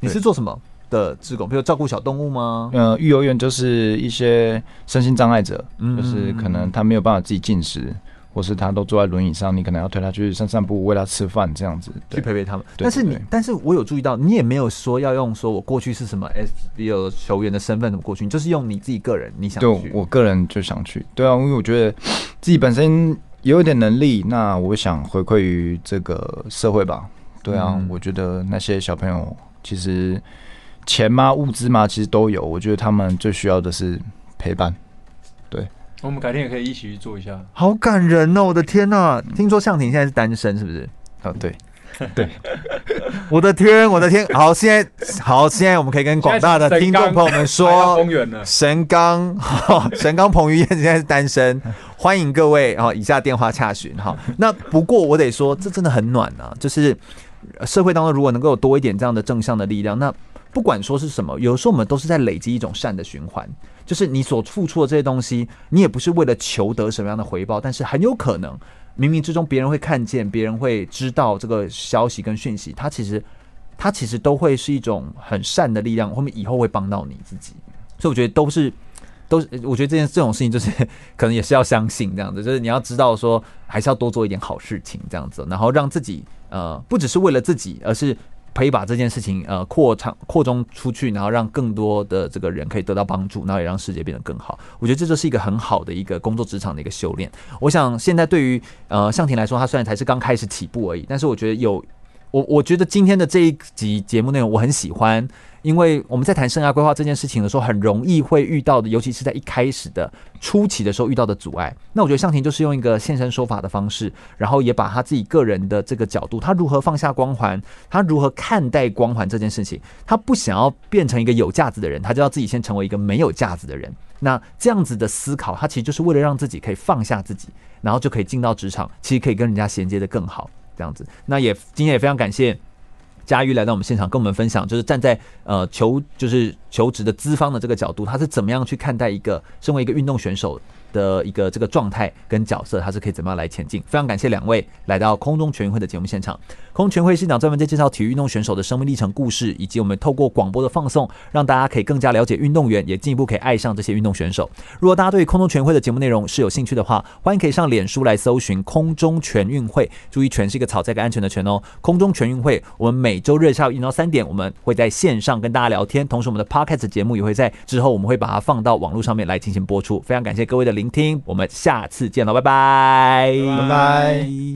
你是做什么的志工？比如照顾小动物吗？育幼院就是一些身心障碍者，就是可能他没有办法自己进食。或是他都坐在轮椅上，你可能要推他去散步，喂他吃饭，这样子去陪陪他们。但是我有注意到，你也没有说要用说我过去是什么 SBL 球员的身份怎么过去，你就是用你自己个人你想去。对，我个人就想去。对啊，因为我觉得自己本身也有一点能力，那我想回馈于这个社会吧。对啊，我觉得那些小朋友其实钱嘛、物资嘛，其实都有。我觉得他们最需要的是陪伴。对。我们改天也可以一起去做一下，好感人哦！我的天哪，听说向婷现在是单身，是不是？哦，对，对，我的天！好，现在我们可以跟广大的听众朋友们说，神岡彭于晏现在是单身，欢迎各位以下电话洽询哈。那不过我得说，这真的很暖啊！就是社会当中如果能够有多一点这样的正向的力量，那不管说是什么，有时候我们都是在累积一种善的循环。就是你所付出的这些东西，你也不是为了求得什么样的回报，但是很有可能冥冥之中别人会看见，别人会知道这个消息跟讯息，它其实都会是一种很善的力量，后面以后会帮到你自己。所以我觉得都是，我觉得这种事情就是可能也是要相信这样子，就是你要知道说还是要多做一点好事情这样子，然后让自己不只是为了自己，而是。可以把这件事情扩充出去，然后让更多的这个人可以得到帮助，然后也让世界变得更好。我觉得这就是一个很好的一个工作职场的一个修炼。我想现在对于向婷来说，她虽然才是刚开始起步而已，但是我觉得我觉得今天的这一集节目内容我很喜欢，因为我们在谈生涯规划这件事情的时候，很容易会遇到的，尤其是在一开始的初期的时候遇到的阻碍。那我觉得向婷就是用一个现身说法的方式，然后也把他自己个人的这个角度，他如何放下光环，他如何看待光环这件事情。他不想要变成一个有价值的人，他就要自己先成为一个没有价值的人。那这样子的思考，他其实就是为了让自己可以放下自己，然后就可以进到职场，其实可以跟人家衔接的更好。这样子，那也今天也非常感谢嘉玉来到我们现场，跟我们分享，就是站在求职的资方的这个角度，他是怎么样去看待一个身为一个运动选手的一个这个状态跟角色，他是可以怎么样来前进。非常感谢两位来到空中全运会的节目现场。空全会是一档专门在介绍体育运动选手的生命历程故事，以及我们透过广播的放送，让大家可以更加了解运动员，也进一步可以爱上这些运动选手。如果大家对空中全运会的节目内容是有兴趣的话，欢迎可以上脸书来搜寻空中全运会，注意全是一个草在一个安全的全哦。空中全运会，我们每周日下午1到3点，我们会在线上跟大家聊天，同时我们的 podcast 节目也会在之后我们会把它放到网络上面来进行播出。非常感谢各位的聆听，我们下次见了，拜拜，拜拜。